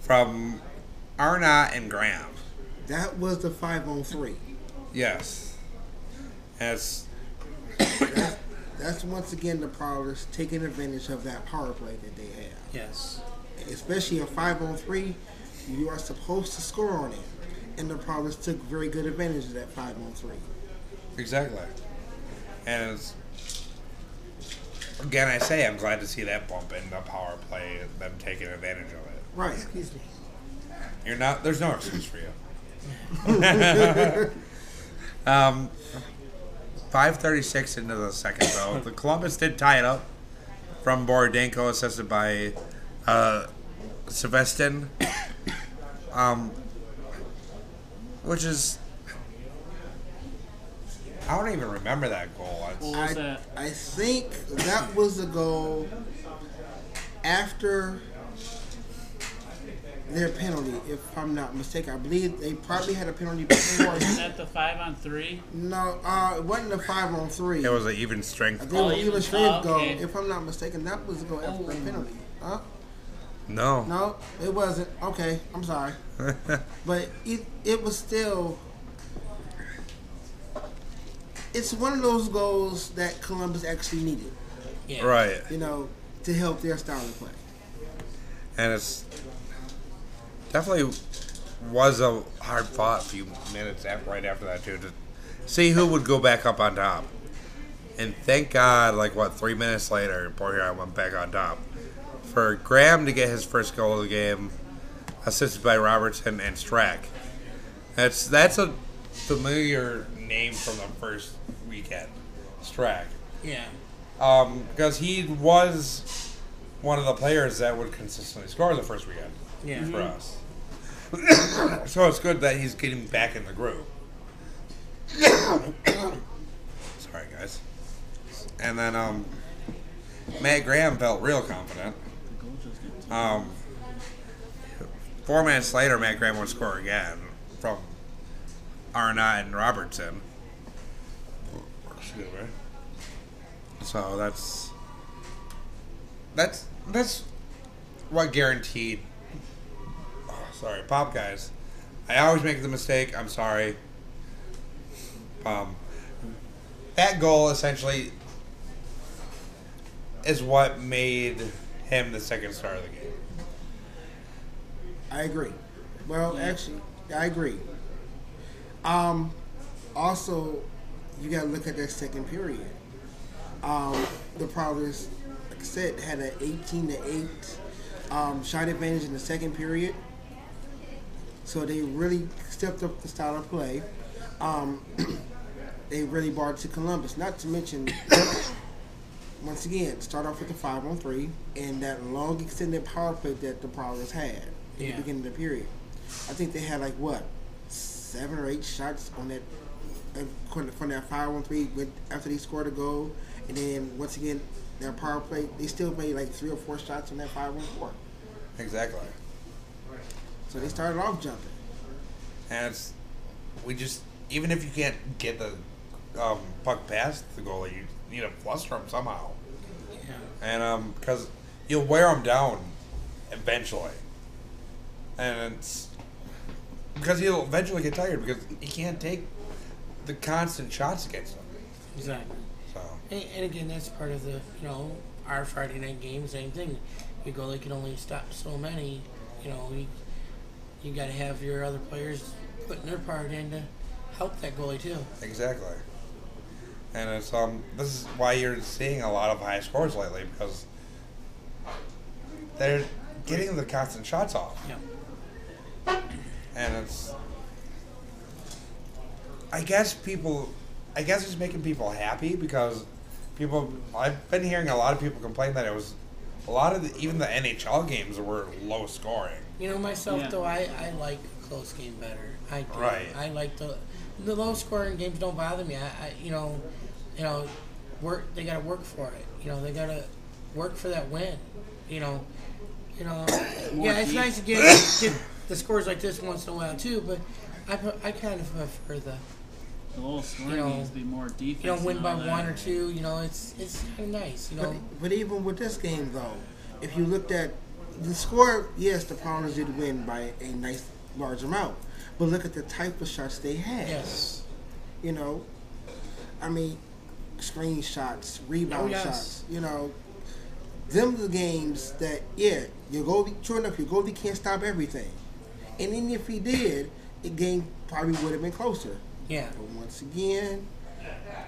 from Arnott and Graham. That was the five on three. Yes. As that's, that's once again the Prowlers taking advantage of that power play that they have. Yes. Especially a five on three, you are supposed to score on it. And the Prowlers took very good advantage of that five on three. Exactly. And it's, again, I say I'm glad to see that bump in the power play and them taking advantage of it. Right. Excuse me. You're not, there's no excuse for you. um, five thirty-six into the second, though. The Columbus did tie it up from Borodenko, assisted by uh, Sevestin, um, which is... I don't even remember that goal. What was I, that? I think that was the goal after their penalty, if I'm not mistaken. I believe they probably had a penalty before. Was that the five on three? No, uh, it wasn't the five on three. It was an even strength. I think oh, it was an even strength oh, okay. goal. If I'm not mistaken, that was the goal after oh. the penalty. Huh? No. No, it wasn't. Okay, I'm sorry. But it it was still. It's one of those goals that Columbus actually needed. Yeah. Right. You know, to help their style of play. And it's definitely was a hard fought few minutes after, right after that, too, to see who would go back up on top. And thank God, like, what, three minutes later, Port Huron went back on top. For Graham to get his first goal of the game, assisted by Robertson and Strack. That's, that's a familiar name from the first weekend, Strack. Yeah. Um, because he was one of the players that would consistently score the first weekend yeah. for mm-hmm. us. So it's good that he's getting back in the groove. Sorry, guys. And then um, Matt Graham felt real confident. Um, four minutes later, Matt Graham would score again from Arnott and Robertson. So that's that's that's what guaranteed. Oh, sorry, Pop guys. I always make the mistake. I'm sorry. Um, that goal essentially is what made him the second star of the game. I agree. Well, yeah. actually, I agree. Um, also, you got to look at that second period. Um, the Prowlers, like I said, had an eighteen to eight um, shot advantage in the second period. So they really stepped up the style of play. Um, they really barred to Columbus. Not to mention, once again, start off with the five on three and that long extended power play that the Prowlers had in yeah. the beginning of the period. I think they had like what? Seven or eight shots on that from that five on three with after they scored a goal, and then once again their power play they still made like three or four shots on that five on four. Exactly. So they started off jumping. And it's, we just even if you can't get the um, puck past the goalie, you need to fluster them somehow. Yeah. And um, because you'll wear them down eventually, and it's. Because he'll eventually get tired because he can't take the constant shots against him. Exactly. So. And, and again, that's part of the, you know, our Friday night game, same thing. Your goalie can only stop so many. You know, you, you got to have your other players putting their part in to help that goalie, too. Exactly. And it's um this is why you're seeing a lot of high scores lately, because they're getting the constant shots off. Yeah. And it's I guess people I guess it's making people happy, because people I've been hearing a lot of people complain that it was a lot of the, even the N H L games were low scoring. You know, myself yeah. though I, I like close game better. I do. Right. I like the the low scoring games don't bother me. I, I you know, you know, work they gotta work for it. You know, they gotta work for that win. You know, you know, yeah, it's nice to get, get the scores like this once in a while too. But I, I kind of prefer the, the little scoring you know, games be more defense. You know, win by that. one or two. You know, it's it's kind of nice. You know, but, but even with this game though, if you looked at the score, yes, the Prowlers did win by a nice large amount. But look at the type of shots they had. Yes. You know, I mean, screen shots, rebound oh, yes. shots. You know, them the games that, yeah, your goalie, true enough, your goalie can't stop everything. And even if he did, the game probably would have been closer. Yeah. But once again,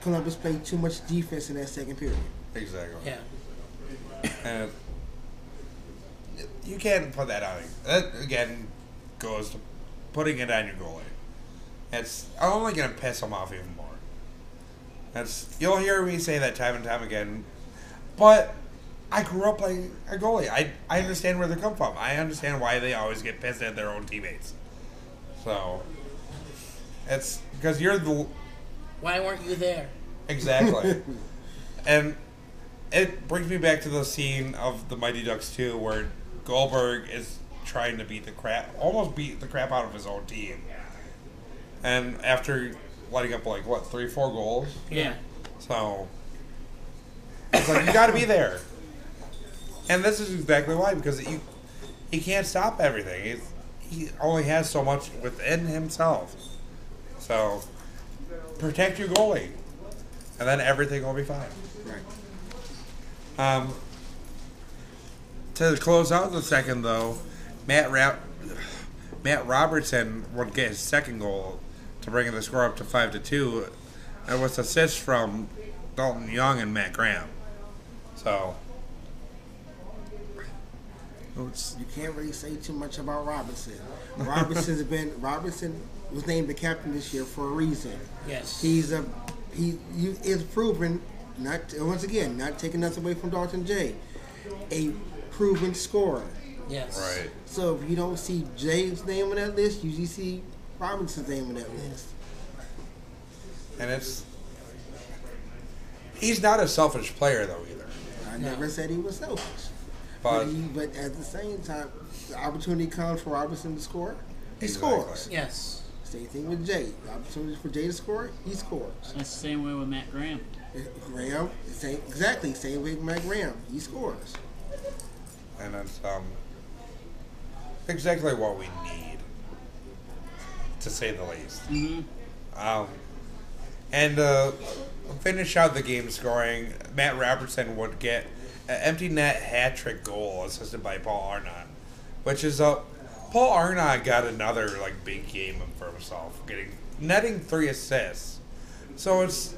Columbus played too much defense in that second period. Exactly. Yeah. And you can't put that on. That, again, goes to putting it on your goalie. It's only going to piss him off even more. That's, you'll hear me say that time and time again. But I grew up playing a goalie. I, I understand where they come from. I understand why they always get pissed at their own teammates. So, it's because you're the... Why weren't you there? Exactly. And it brings me back to the scene of the Mighty Ducks two where Goldberg is... trying to beat the crap, almost beat the crap out of his own team. And after letting up, like, what, three, four goals? Yeah. So, it's like, you gotta be there. And this is exactly why, because you, he can't stop everything. He's, he only has so much within himself. So, protect your goalie. And then everything will be fine. Right. Um, to close out the second, though, Matt Ra- Matt Robertson would get his second goal to bring the score up to five to two, and it was assists from Dalton Young and Matt Graham. So oops. You can't really say too much about Robertson. Robertson's been Robertson was named the captain this year for a reason. Yes, he's a he. You is proven not once again not taking nothing away from Dalton J, a proven scorer. Yes. Right. So if you don't see Jay's name on that list, you usually see Robinson's name on that list. And it's he's not a selfish player though either. I no. never said he was selfish. But, but, he, but at the same time, the opportunity comes for Robinson to score. He exactly. scores. Yes. Same thing with Jay. The opportunity for Jay to score, he scores. That's the same way with Matt Graham. Graham, same, exactly. Same way with Matt Graham, he scores. And it's um. exactly what we need, to say the least. Mm-hmm. Um, and uh, finish out the game scoring, Matt Robertson would get an empty net hat trick goal assisted by Paul Arnott, which is a uh, Paul Arnott got another like big game for himself, getting netting three assists. So it's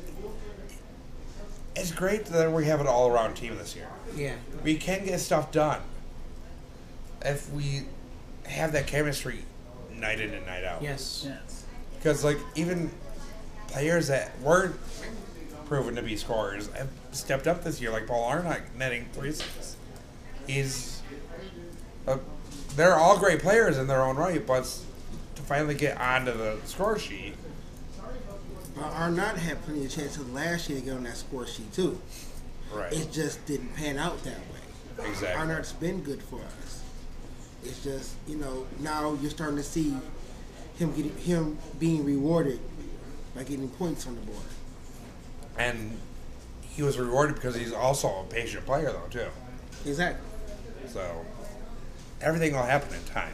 it's great that we have an all around team this year. Yeah, we can get stuff done if we have that chemistry night in and night out. Yes. Yes. Because, like, even players that weren't proven to be scorers have stepped up this year, like Paul Arnott netting three assists. He's a, they're all great players in their own right, but to finally get onto the score sheet. But Arnott had plenty of chances last year to get on that score sheet, too. Right. It just didn't pan out that way. Exactly. Arnott's been good for us. It's just, you know, now you're starting to see him getting, him being rewarded by getting points on the board. And he was rewarded because he's also a patient player, though, too. Exactly. So, everything will happen in time.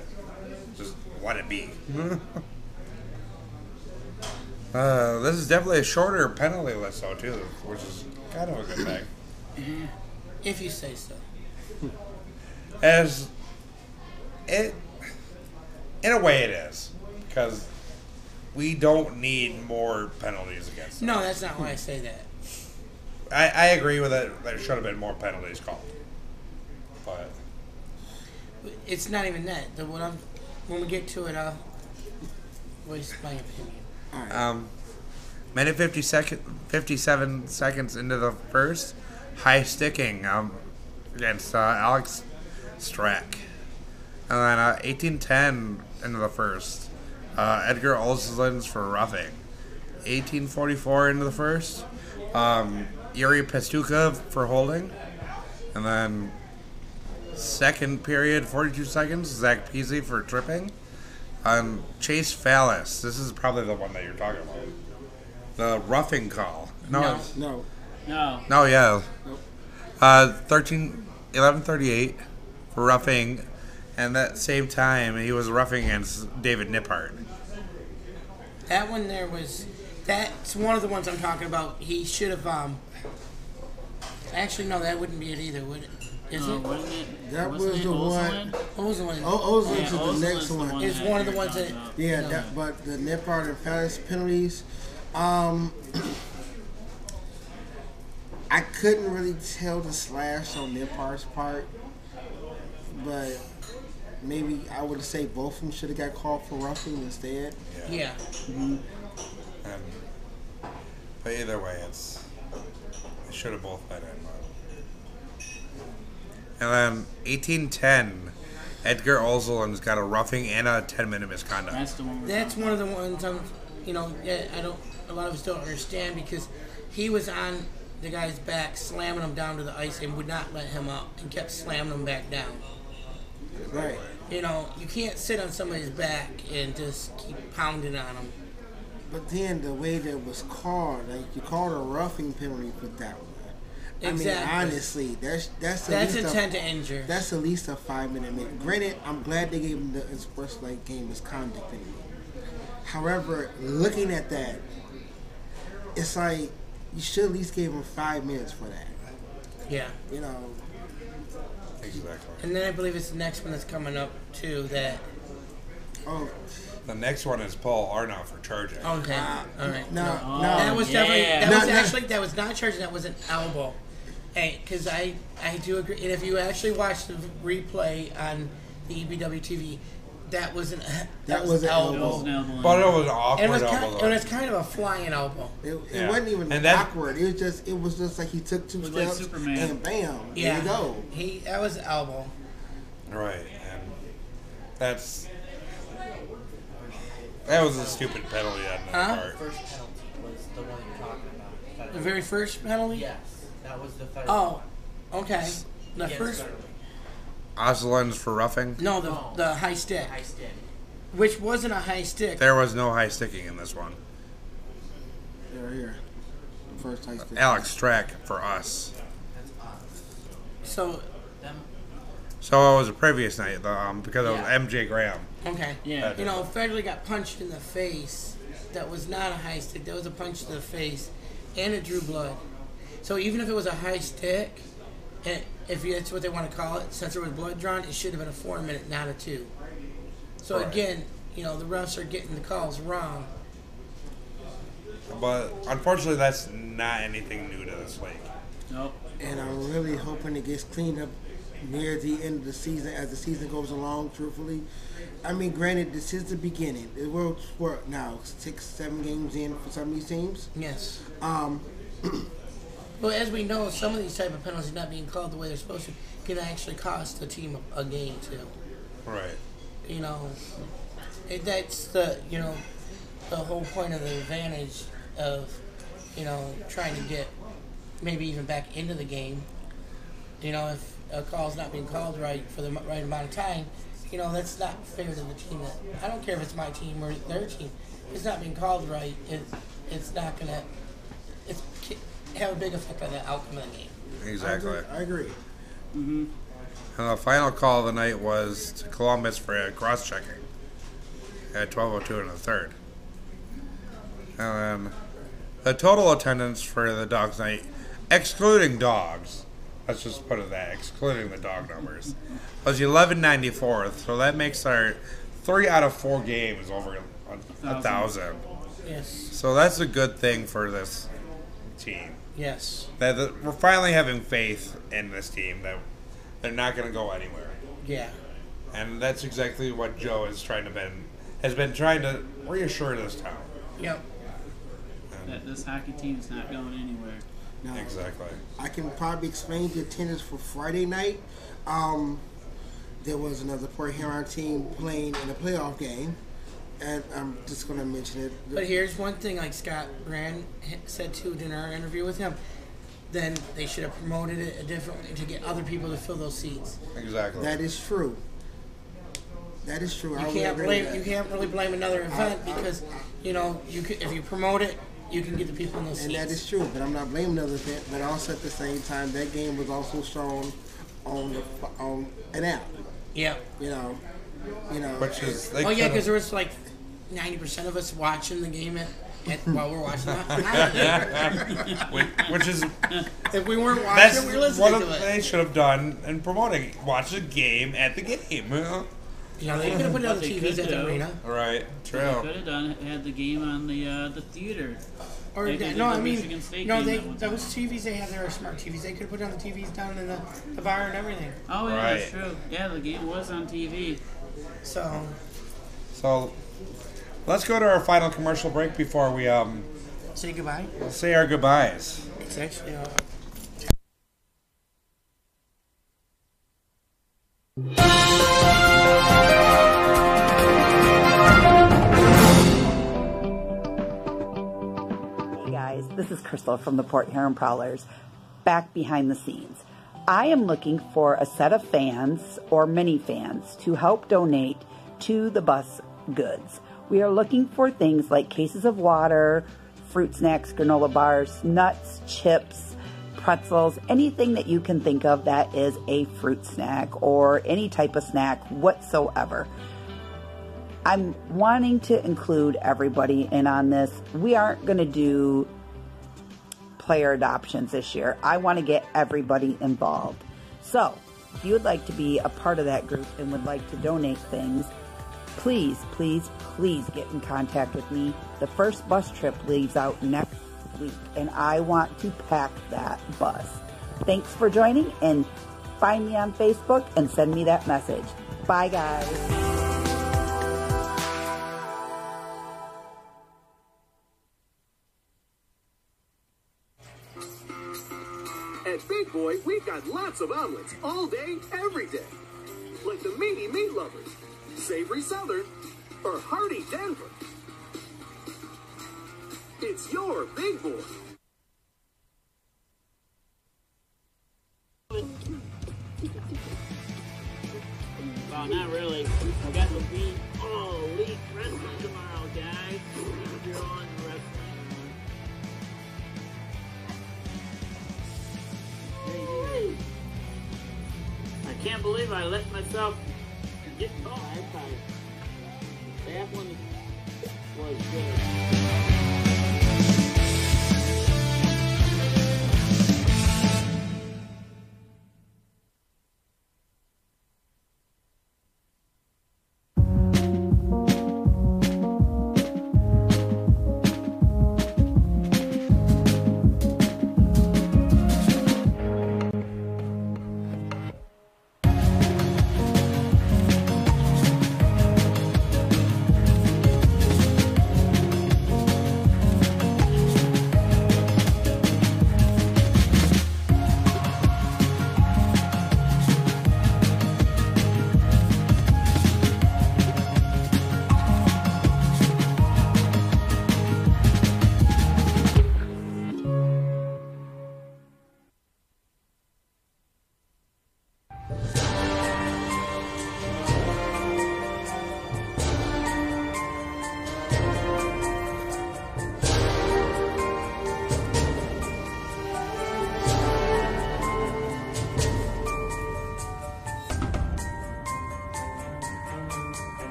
Just let it be. uh, this is definitely a shorter penalty list, though, too, which is kind of a good thing. If you say so. As... It, in a way, it is, because we don't need more penalties against them. No, that's not why I say that. I, I agree with that. There should have been more penalties called. But it's not even that. The, what I'm, when we get to it, I'll voice my opinion. All right. Um, minute fifty second, fifty-seven seconds into the first, high sticking um, against uh, Alex Strack. And then uh, eighteen ten into the first, uh, Edgar Ozolins for roughing. eighteen forty-four into the first, um, Yuri Pestuka for holding. And then second period, forty-two seconds, Zach Pease for tripping. Um, Chase Fallis, this is probably the one that you're talking about. The roughing call. No. No. No, no. no yeah. Nope. Uh, thirteen, eleven thirty-eight for roughing. And that same time, he was roughing against David Nippard. That one there was... That's one of the ones I'm talking about. He should have... Um, actually, no, that wouldn't be it either, would it? Is uh, it? Wasn't it? That wasn't was the one... Ozolins. Ozolins is the next one. It's one of the ones that... Yeah, that, but the Nippard and Paris penalties... Um, I couldn't really tell the slash on Nippard's part, but... Maybe I would say both of them should have got called for roughing instead. Yeah. yeah. Mm-hmm. um, but either way, it's it should have both been in. And then eighteen ten, Edgar Ozolin's got a roughing and a ten-minute misconduct. That's the one. That's one of the ones I'm, you know, I don't. A lot of us don't understand because he was on the guy's back, slamming him down to the ice, and would not let him up, and kept slamming him back down. Right. You know, you can't sit on somebody's back and just keep pounding on them. But then the way that it was called, like you called a roughing penalty for that one. Exactly. I mean, honestly, that's that's that's intent to injure. That's at least a five-minute minute. Granted, I'm glad they gave him the express like game misconduct penalty. However, looking at that, it's like you should at least give him five minutes for that. Yeah. You know. Exactly. And then I believe it's the next one that's coming up too. That oh, the next one is Paul Arnott for charging. Okay, uh, all right. No, no, no. that was yeah. definitely that no, was no. actually that was not charging. That was an elbow. Hey, because I I do agree. And if you actually watch the replay on the E B W T V, that was an that, that was, was an elbow. elbow. It was an elbow. But it was an awkward and it was elbow. Kind of, and it's kind of a flying elbow. It, it yeah. wasn't even and awkward. It was just it was just like he took two steps like and bam, yeah. there you go. He that was an elbow. Right, and that's that was a stupid penalty on my huh? part. The first penalty was the one you're talking about. Federley. The very first penalty? Yes, that was the Federley. Oh, okay. The yes, first. Federley. Ozolins for roughing? No, the oh. the high stick. High stick. Which wasn't a high stick. There was no high sticking in this one. They were here. The first high stick. Alex Strack for us. That's us. So them. So it was a previous night though, um, because it yeah. was M J Graham. Okay. Yeah. You know, Federley got punched in the face. That was not a high stick. That was a punch to the face, and it drew blood. So even if it was a high stick, it. If that's what they want to call it, since there was blood drawn, it should have been a four-minute, not a two. So right. again, you know, the refs are getting the calls wrong. But unfortunately, that's not anything new to this league. Nope. And I'm really hoping it gets cleaned up near the end of the season, as the season goes along. Truthfully, I mean, granted, this is the beginning. It will work now. Six, seven games in for some of these teams. Yes. Um. Well, as we know, some of these type of penalties not being called the way they're supposed to can actually cost the team a game too. Right. You know, it, that's the you know the whole point of the advantage of you know trying to get maybe even back into the game. You know, if a call's not being called right for the right amount of time, you know that's not fair to the team. That I don't care if it's my team or their team. If it's not being called right, it it's not gonna it's. have a big effect on the outcome of the game. Exactly. I agree. Mm-hmm. And the final call of the night was to Columbus for a cross-checking at twelve oh two in the third. And then the total attendance for the Dogs night, excluding dogs, let's just put it that, excluding the dog numbers, was eleven ninety-four. So that makes our three out of four games over a thousand. Yes. So that's a good thing for this team. Yes. That the, we're finally having faith in this team that they're not going to go anywhere. Yeah. And that's exactly what Joe is trying to been has been trying to reassure this town. Yep. And that this hockey team is not going anywhere. No. Exactly. I can probably explain the attendance for Friday night. Um, there was another Port Huron team playing in a playoff game, and I'm just going to mention it. But here's one thing, like Scott Brand said too in our interview with him, then they should have promoted it a different way to get other people to fill those seats. Exactly. That is true. That is true. You I can't blame. You can't really blame another event I, I, because, you know, you could, if you promote it, you can get the people in those and seats. And that is true. But I'm not blaming another event. But also at the same time, that game was also shown on the on an app. Yeah. You know. You know. Which is, oh yeah, because there was like ninety percent of us watching the game at, at while we're watching it. Which is, if we weren't watching, we were listening to it. What they should have done in promoting, watch the game at the game. Uh, Yeah, they could have put it on the T Vs at the arena. Right, true. They could have done had the game on the uh, the theater. Or they, they no, I mean, no, they those T Vs they have there are smart T Vs. They could have put it on the T Vs down in the, the bar and everything. Oh yeah, right. That's true. Yeah, the game was on T V. So, so let's go to our final commercial break before we um say goodbye. We'll say our goodbyes. It's actually. Uh, This is Crystal from the Port Huron Prowlers, back behind the scenes. I am looking for a set of fans or mini fans to help donate to the bus goods. We are looking for things like cases of water, fruit snacks, granola bars, nuts, chips, pretzels, anything that you can think of that is a fruit snack or any type of snack whatsoever. I'm wanting to include everybody in on this. We aren't going to do player adoptions this year. I want to get everybody involved. So if you would like to be a part of that group and would like to donate things, please, please, please get in contact with me. The first bus trip leaves out next week, and I want to pack that bus. Thanks for joining, and find me on Facebook and send me that message. Bye, guys. At Big Boy, we've got lots of omelets all day, every day. Like the meaty meat lovers, savory southern, or hearty Denver. It's your Big Boy. Well, not really. I got the beat. Oh, Elite Wrestling tomorrow, guys. You're on wrestling. I can't believe I let myself get oh, I thought that one was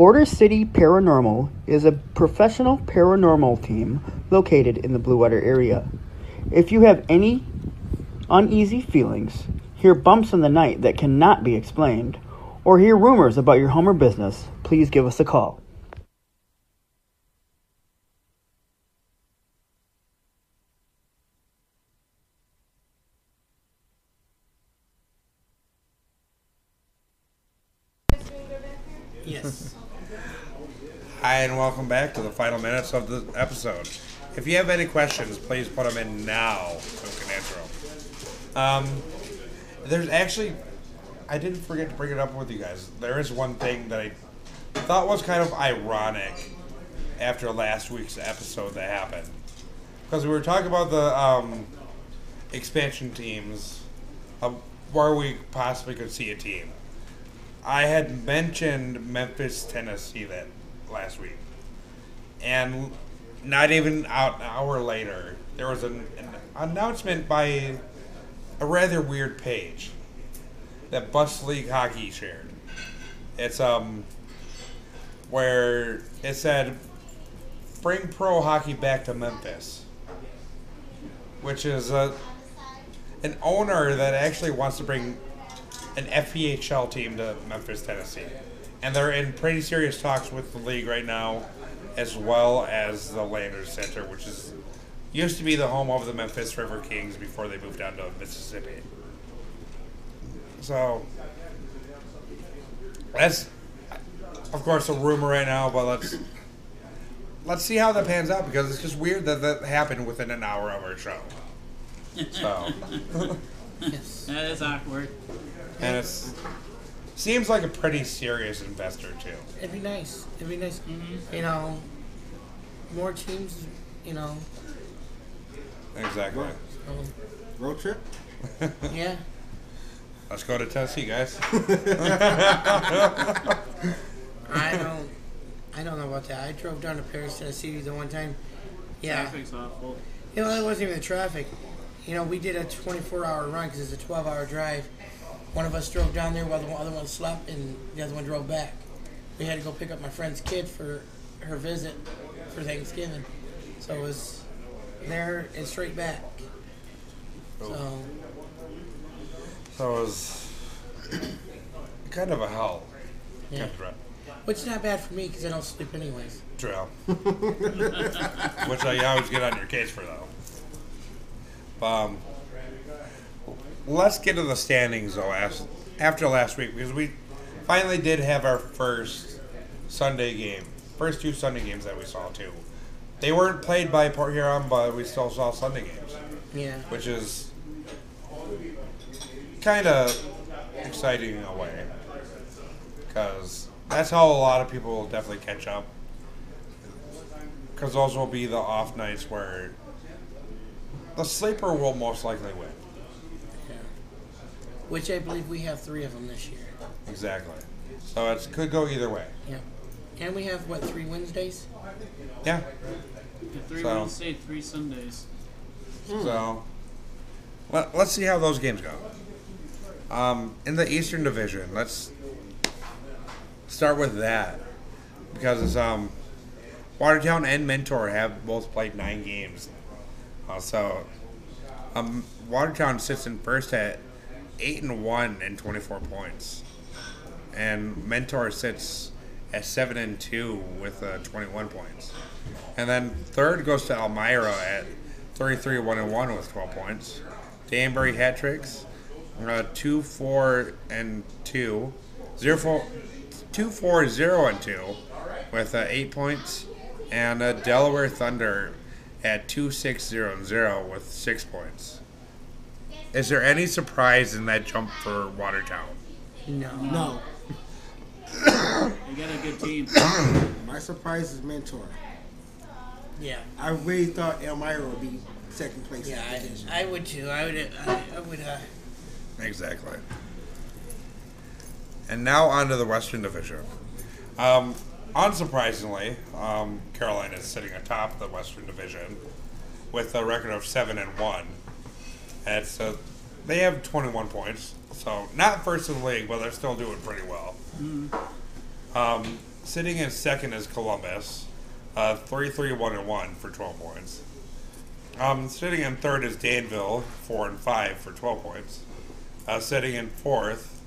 Border City Paranormal is a professional paranormal team located in the Bluewater area. If you have any uneasy feelings, hear bumps in the night that cannot be explained, or hear rumors about your home or business, please give us a call. Yes. Hi, and welcome back to the final minutes of the episode. If you have any questions, please put them in now so we can answer them. Um, there's actually, I didn't forget to bring it up with you guys. There is one thing that I thought was kind of ironic after last week's episode that happened. Because we were talking about the um, expansion teams, uh, where we possibly could see a team. I had mentioned Memphis, Tennessee that last week. And not even out an hour later, there was an, an announcement by a rather weird page that Bus League Hockey shared. It's um where it said, "Bring pro hockey back to Memphis," which is a an owner that actually wants to bring an F P H L team to Memphis, Tennessee. And they're in pretty serious talks with the league right now, as well as the Landers Center, which is used to be the home of the Memphis River Kings before they moved down to Mississippi. So that's, of course, a rumor right now, but let's let's see how that pans out, because it's just weird that that happened within an hour of our show. So yes, that is awkward. And it seems like a pretty serious investor, too. It'd be nice. It'd be nice. Mm-hmm. You know, more teams, you know. Exactly. Road, road trip? Yeah. Let's go to Tennessee, guys. I don't I don't know about that. I drove down to Paris, Tennessee the one time. Yeah. Traffic's awful. You know, that wasn't even the traffic. You know, we did a twenty-four hour run because it's a twelve hour drive. One of us drove down there while the other one slept, and the other one drove back. We had to go pick up my friend's kid for her visit for Thanksgiving. So it was there and straight back. So, so it was kind of a hell. Yeah. Which is not bad for me because I don't sleep anyways. True. Which I always get on your case for, though. Um... Let's get to the standings, though, after last week, because we finally did have our first Sunday game. First two Sunday games that we saw, too. They weren't played by Port Huron, but we still saw Sunday games. Yeah. Which is kind of exciting in a way, because that's how a lot of people will definitely catch up. Because those will be the off nights where the sleeper will most likely win. Which I believe we have three of them this year. Exactly. So it could go either way. Yeah. And we have, what, three Wednesdays? Yeah. yeah three so. Wednesdays, three Sundays. Mm. So let, let's see how those games go. Um, in the Eastern Division, let's start with that. Because it's, um, Watertown and Mentor have both played nine games. Uh, so um, Watertown sits in first at eight and one and twenty-four points, and Mentor sits at seven and two with uh, twenty-one points, and then third goes to Elmira at thirty-three one and one with twelve points. Danbury hat tricks, uh, two four and two, zero four, two four zero and two, with uh, eight points, and uh, Delaware Thunder at two six zero and zero with six points. Is there any surprise in that jump for Watertown? No. No. They got a good team. My surprise is Mentor. Yeah. I really thought Elmira would be second place. Yeah, I, I would too. I would. I, I would. Uh... Exactly. And now on to the Western Division. Um, unsurprisingly, um, Carolina is sitting atop the Western Division with a record of seven and one. And so they have twenty-one points. So not first in the league, but they're still doing pretty well. Mm. Um, Sitting in second is Columbus, uh, three three one one for twelve points. Um, sitting in third is Danville, four and five for twelve points. Uh, sitting in fourth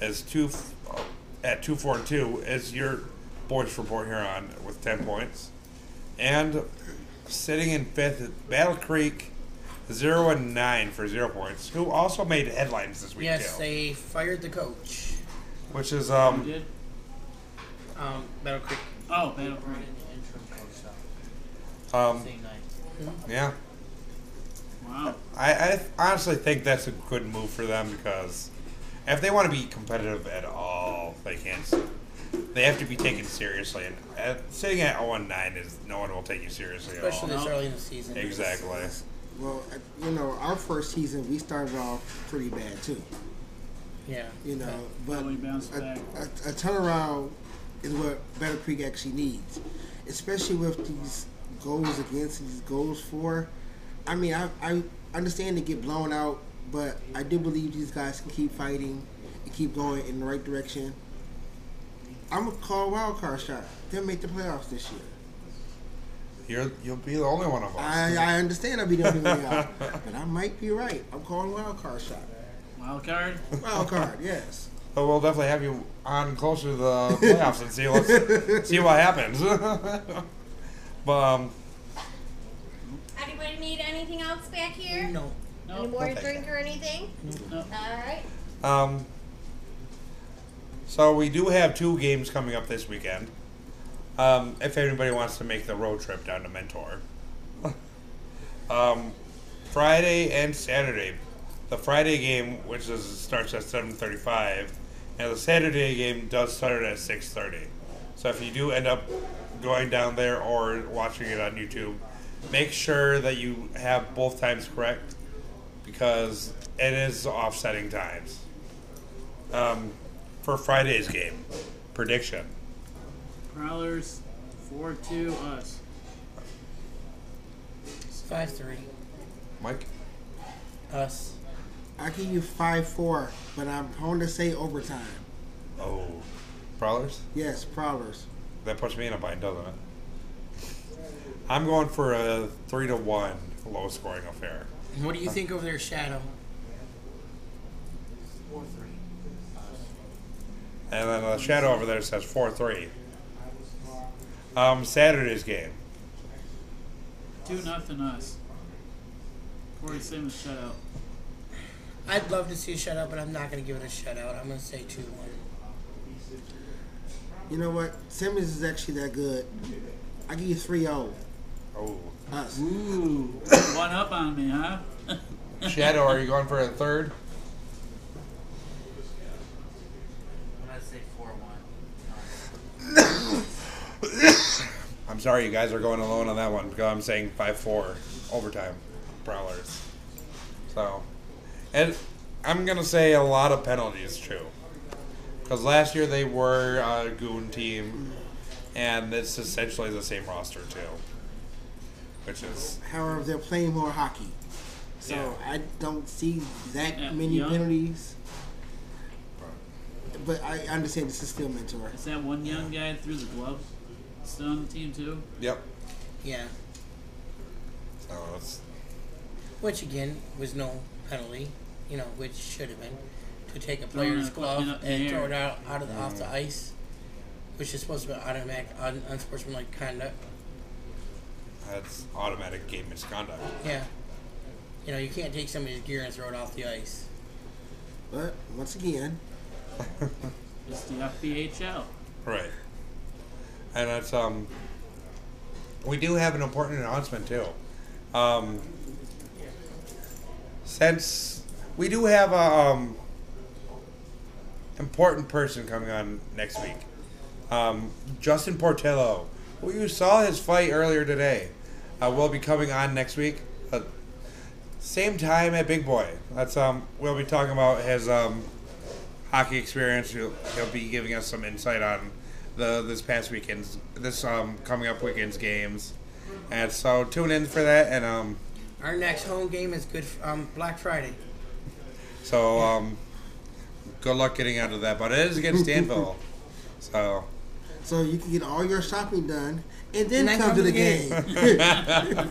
is two uh, at two four two is your boys from Port Huron with ten points. And sitting in fifth is Battle Creek, zero and nine for zero points, who also made headlines this week. Yes, too. They fired the coach. Which is... um. Did? Um, Battle Creek. Oh, Battle Creek. Um, Same night. Yeah. Wow. I, I honestly think that's a good move for them because if they want to be competitive at all, they can't. They have to be taken seriously. And at, sitting at zero and nine is no one will take you seriously especially at all. Especially this early in the season. Exactly. Well, you know, our first season we started off pretty bad too. Yeah. You know, but really bounced back. A, a, a turnaround is what Battle Creek actually needs, especially with these. Goals against these goals for. I mean, I, I understand they get blown out, but I do believe these guys can keep fighting and keep going in the right direction. I'm going to call a wild card shot. They'll make the playoffs this year. You're, you'll be the only one of us. I, I understand I'll be the only one of us, but I might be right. I'm calling wild card shot. Wild card? Wild card, yes. But we'll definitely have you on closer to the playoffs and see, what's, see what happens. Um, Anybody need anything else back here? No. no. Any more okay. drink or anything? No. All right. Um. So we do have two games coming up this weekend. Um, if anybody wants to make the road trip down to Mentor. um, Friday and Saturday. The Friday game, which is starts at seven thirty-five, and the Saturday game does start at six thirty. So if you do end up going down there or watching it on YouTube, make sure that you have both times correct because it is offsetting times. Um, for Friday's game, prediction. Prowlers, four two us. five three. Mike? Us. I give you five four, but I'm prone to say overtime. Oh. Prowlers? Yes, Prowlers. That puts me in a bind, doesn't it? I'm going for a three to one low scoring affair. What do you think over there, Shadow? Four three. And then the Shadow over there says four three. Um, Saturday's game. Two nothing us. Corey Simmons shutout. I'd love to see a shutout, but I'm not going to give it a shutout. I'm going to say two one. You know what? Simmons is actually that good. I give you three oh. Oh. Us. Ooh. One up on me, huh? Shadow, are you going for a third? I'm going to say four one. I'm sorry you guys are going alone on that one because I'm saying five four overtime Prowlers. So, and I'm going to say a lot of penalties, too. Because last year they were a goon team, and it's essentially the same roster too, which is. However, they're playing more hockey, so yeah. I don't see that yeah. many Young. penalties. But I understand this is still Mentor. Is that one Young guy threw the glove still on the team too? Yep. Yeah. So it's. Which again was no penalty, you know, which should have been. To take a player's glove and throw it out, out of the, off the ice, which is supposed to be automatic, un, unsportsmanlike conduct. That's automatic game misconduct. Yeah. You know, you can't take somebody's gear and throw it off the ice. But, once again, it's the F P H L. Right. And that's, um, we do have an important announcement, too. Um, since we do have a, um, important person coming on next week. Um, Justin Portillo, who you saw his fight earlier today, uh, will be coming on next week. Uh, same time at Big Boy. That's um. We'll be talking about his um, hockey experience. He'll, he'll be giving us some insight on the this past weekend's, this um coming up weekend's games. And so tune in for that. And um, our next home game is good um Black Friday. So um. Good luck getting out of that, but it is against Danville. So so you can get all your shopping done and then and come, come to the game. game.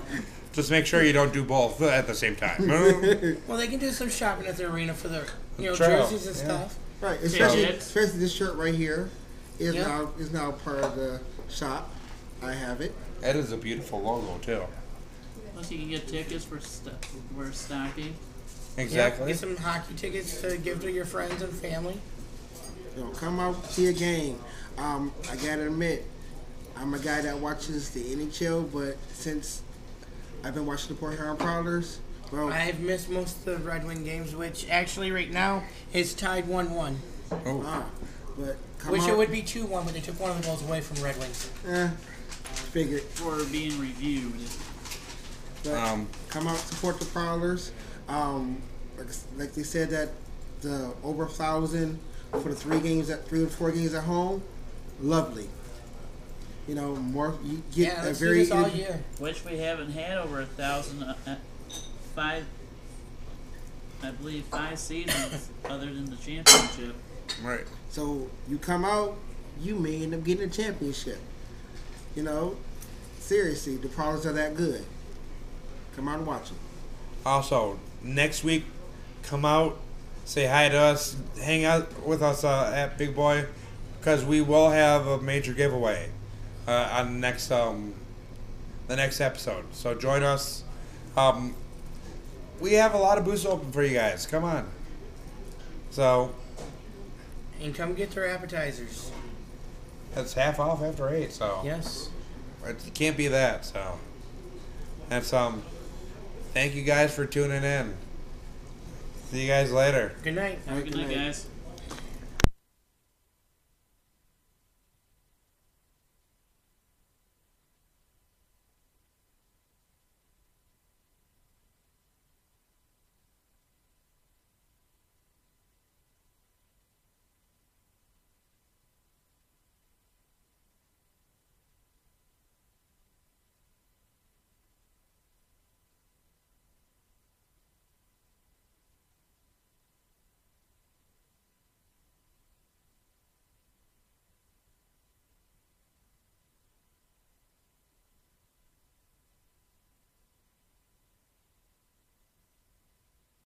Just make sure you don't do both at the same time. Well, they can do some shopping at the arena for their, you know, Trail. jerseys and yeah. stuff. Right, especially, so, especially this shirt right here is yeah. now is now part of the shop. I have it. That is a beautiful logo too. Plus, you can get tickets for st for stocking. Exactly. Yeah, get some hockey tickets to give to your friends and family. You know, come out, see a game. Um, I gotta admit, I'm a guy that watches the N H L, but since I've been watching the Port Huron Prowlers, well, I've missed most of the Red Wing games, which actually right now is tied one one. Oh. Uh, but come Which out. it would be two one, but they took one of the goals away from Red Wings. Eh, figured. Or being reviewed. But um, come out, support the Prowlers. Um, like, like they said, that the over thousand for the three games at three and four games at home, lovely. You know, more you get yeah, a let's very do this all year. Which we haven't had over a thousand, uh, uh, five, I believe, five seasons other than the championship. Right. So you come out, you may end up getting a championship. You know, seriously, the Prowlers are that good. Come out and watch them. Also, next week, come out, say hi to us, hang out with us uh, at Big Boy, because we will have a major giveaway uh, on the next um the next episode. So join us. Um, we have a lot of booths open for you guys. Come on. So. And come get your appetizers. That's half off after eight. So. Yes. It can't be that. So. That's um. Thank you guys for tuning in. See you guys later. Good night. Have a good night, guys.